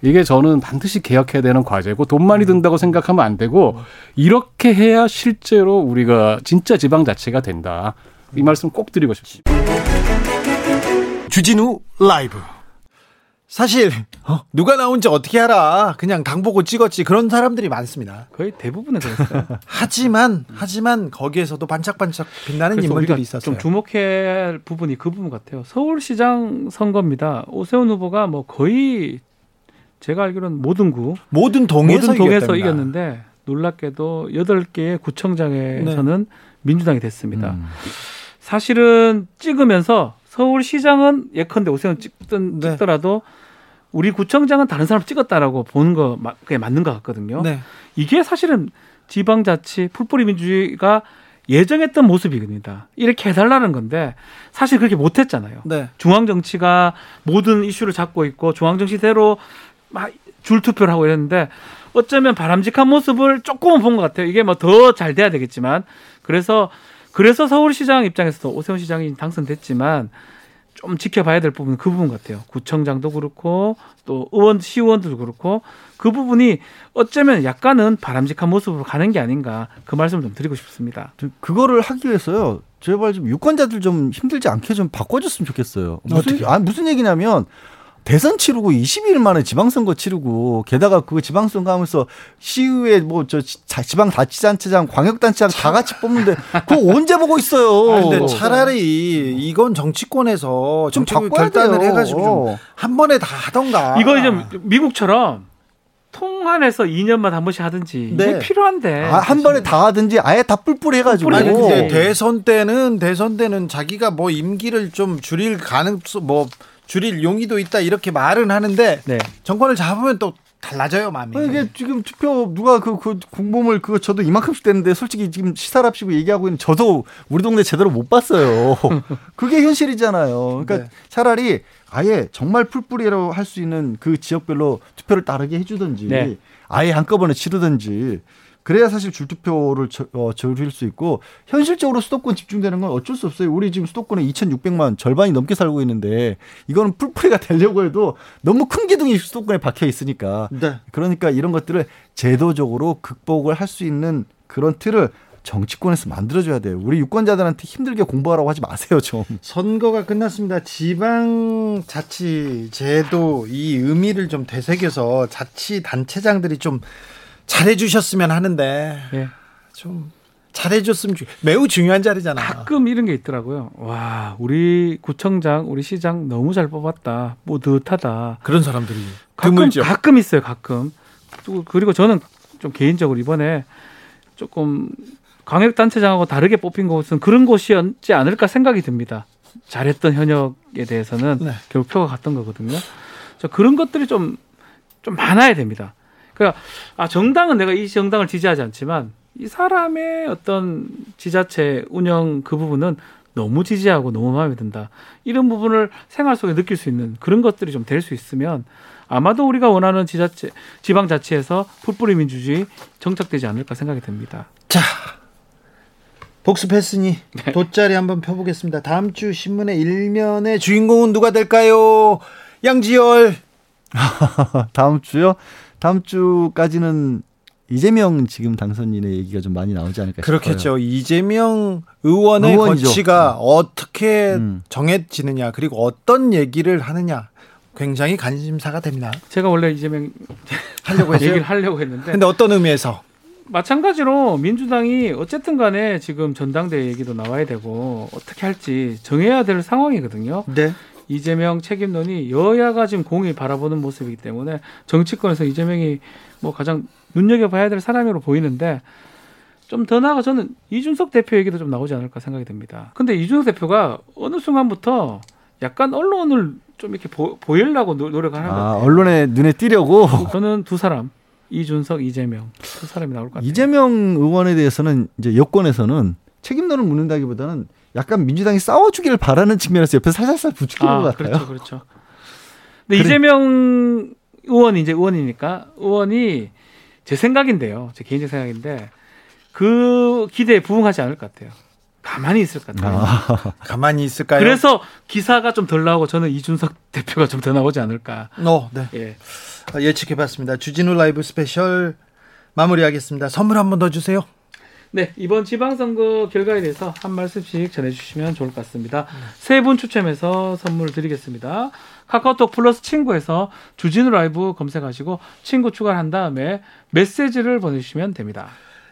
이게 저는 반드시 개혁해야 되는 과제고 돈 많이 든다고 생각하면 안 되고 이렇게 해야 실제로 우리가 진짜 지방자치가 된다. 이 말씀 꼭 드리고 싶습니다. 주진우 라이브. 사실 누가 나온지 어떻게 알아. 그냥 당 보고 찍었지. 그런 사람들이 많습니다. 거의 대부분은 그랬어요. 하지만 거기에서도 반짝반짝 빛나는 인물들이 있었어요. 좀 주목해야 할 부분이 그 부분 같아요. 서울시장 선거입니다. 오세훈 후보가 뭐 거의 제가 알기로는 모든 동에서 이겼는데 놀랍게도 8개의 구청장에서는 네. 민주당이 됐습니다. 사실은 찍으면서 서울시장은 예컨대 오세훈 찍더라도 우리 구청장은 다른 사람 찍었다라고 보는 거 그게 맞는 것 같거든요. 네. 이게 사실은 지방자치 풀뿌리 민주주의가 예정했던 모습입니다. 이렇게 해달라는 건데 사실 그렇게 못했잖아요. 네. 중앙정치가 모든 이슈를 잡고 있고 중앙정치대로 막 줄투표를 하고 이랬는데 어쩌면 바람직한 모습을 조금은 본 것 같아요. 이게 뭐 더 잘 돼야 되겠지만 그래서 서울시장 입장에서도 오세훈 시장이 당선됐지만 좀 지켜봐야 될 부분은 그 부분 같아요. 구청장도 그렇고 또 시의원들도 그렇고 그 부분이 어쩌면 약간은 바람직한 모습으로 가는 게 아닌가 그 말씀을 좀 드리고 싶습니다. 그거를 하기 위해서요. 제발 좀 유권자들 좀 힘들지 않게 좀 바꿔줬으면 좋겠어요. 무슨 얘기냐면 대선 치르고 20일 만에 지방선거 치르고 게다가 그 지방선거 하면서 시의회 지방자치단체장 광역단체장 다 같이 뽑는데 그거 언제 보고 있어요. 아니, 근데 차라리 이건 정치권에서 좀 결단을 해가지고 좀 한 번에 다 하던가. 이거 이제 미국처럼 통한에서 2년만 한 번씩 하든지 네. 이게 필요한데 한 번에 다 하든지 아예 다 뿔뿔 해가지고. 아니 근데 대선 때는 자기가 뭐 임기를 좀 줄일 가능성 줄일 용의도 있다 이렇게 말은 하는데 네. 정권을 잡으면 또 달라져요 마음이. 이게 지금 투표 누가 그 공범을 그거 저도 이만큼씩 됐는데 솔직히 지금 시사랍시고 얘기하고 있는 저도 우리 동네 제대로 못 봤어요. 그게 현실이잖아요. 그러니까 네. 차라리 아예 정말 풀뿌리로 할 수 있는 그 지역별로 투표를 다르게 해주든지 네. 아예 한꺼번에 치르든지 그래야 사실 줄투표를 줄일 수 있고 현실적으로 수도권 집중되는 건 어쩔 수 없어요. 우리 지금 수도권에 2,600만 절반이 넘게 살고 있는데 이거는 풀뿌리가 되려고 해도 너무 큰 기둥이 수도권에 박혀 있으니까. 네. 그러니까 이런 것들을 제도적으로 극복을 할 수 있는 그런 틀을 정치권에서 만들어줘야 돼요. 우리 유권자들한테 힘들게 공부하라고 하지 마세요, 좀. 선거가 끝났습니다. 지방자치제도 이 의미를 좀 되새겨서 자치단체장들이 좀 잘해주셨으면 하는데, 예. 좀 잘해줬으면 매우 중요한 자리잖아요. 가끔 이런 게 있더라고요. 와, 우리 구청장, 우리 시장 너무 잘 뽑았다, 뿌듯하다. 그런 사람들이 드물죠. 가끔 있어요, 가끔. 그리고 저는 좀 개인적으로 이번에 조금 광역단체장하고 다르게 뽑힌 것은 그런 곳이었지 않을까 생각이 듭니다. 잘했던 현역에 대해서는 네. 결국 표가 갔던 거거든요. 저 그런 것들이 좀 많아야 됩니다. 그러니까 정당은 내가 이 정당을 지지하지 않지만 이 사람의 어떤 지자체 운영 그 부분은 너무 지지하고 너무 마음에 든다. 이런 부분을 생활 속에 느낄 수 있는 그런 것들이 좀 될 수 있으면 아마도 우리가 원하는 지자체, 지방자치에서 풀뿌리 민주주의 정착되지 않을까 생각이 듭니다. 자, 복습했으니 네. 돗자리 한번 펴보겠습니다. 다음 주 신문의 일면의 주인공은 누가 될까요? 양지열. 다음 주요? 다음 주까지는 이재명 지금 당선인의 얘기가 좀 많이 나오지 않을까 싶어요. 그렇겠죠. 이재명 의원의 거취가 어떻게 정해지느냐, 그리고 어떤 얘기를 하느냐 굉장히 관심사가 됩니다. 제가 원래 이재명 하려고 했어요. 얘기를 하려고 했는데. 근데 어떤 의미에서? 마찬가지로 민주당이 어쨌든 간에 지금 전당대회 얘기도 나와야 되고 어떻게 할지 정해야 될 상황이거든요. 네. 이재명 책임론이 여야가 지금 공히 바라보는 모습이기 때문에 정치권에서 이재명이 뭐 가장 눈여겨봐야 될 사람으로 보이는데, 좀 더 나아가 저는 이준석 대표 얘기도 좀 나오지 않을까 생각이 듭니다. 근데 이준석 대표가 어느 순간부터 약간 언론을 좀 이렇게 보이려고 노력을 하는 것 같아요. 언론에 눈에 띄려고? 저는 두 사람, 이준석, 이재명 두 사람이 나올 것 같아요. 이재명 의원에 대해서는 이제 여권에서는 책임론을 묻는다기보다는 약간 민주당이 싸워주기를 바라는 측면에서 옆에서 살살살 부추기는 것 같아요. 그렇죠, 그렇죠. 근데 이재명 의원이 이제 의원이니까 의원이 제 생각인데요, 제 개인적 생각인데 그 기대에 부응하지 않을 것 같아요. 가만히 있을 것 같아요. 가만히 있을까요? 그래서 기사가 좀 덜 나오고 저는 이준석 대표가 좀 더 나오지 않을까. 네. 예. 예측해봤습니다. 주진우 라이브 스페셜 마무리하겠습니다. 선물 한 번 더 주세요. 네, 이번 지방선거 결과에 대해서 한 말씀씩 전해주시면 좋을 것 같습니다. 세 분 추첨해서 선물 드리겠습니다. 카카오톡 플러스 친구에서 주진우 라이브 검색하시고 친구 추가한 다음에 메시지를 보내주시면 됩니다.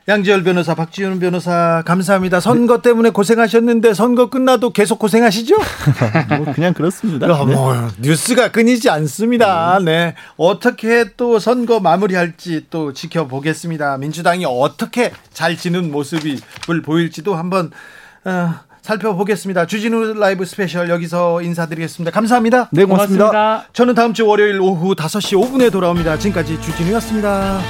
양지열 변호사, 박지원 변호사 감사합니다. 선거 때문에 고생하셨는데 선거 끝나도 계속 고생하시죠? 뭐 그냥 그렇습니다. 뉴스가 끊이지 않습니다. 네, 어떻게 또 선거 마무리할지 또 지켜보겠습니다. 민주당이 어떻게 잘 지는 모습을 보일지도 한번 살펴보겠습니다. 주진우 라이브 스페셜 여기서 인사드리겠습니다. 감사합니다. 네, 고맙습니다. 저는 다음 주 월요일 오후 5시 5분에 돌아옵니다. 지금까지 주진우였습니다.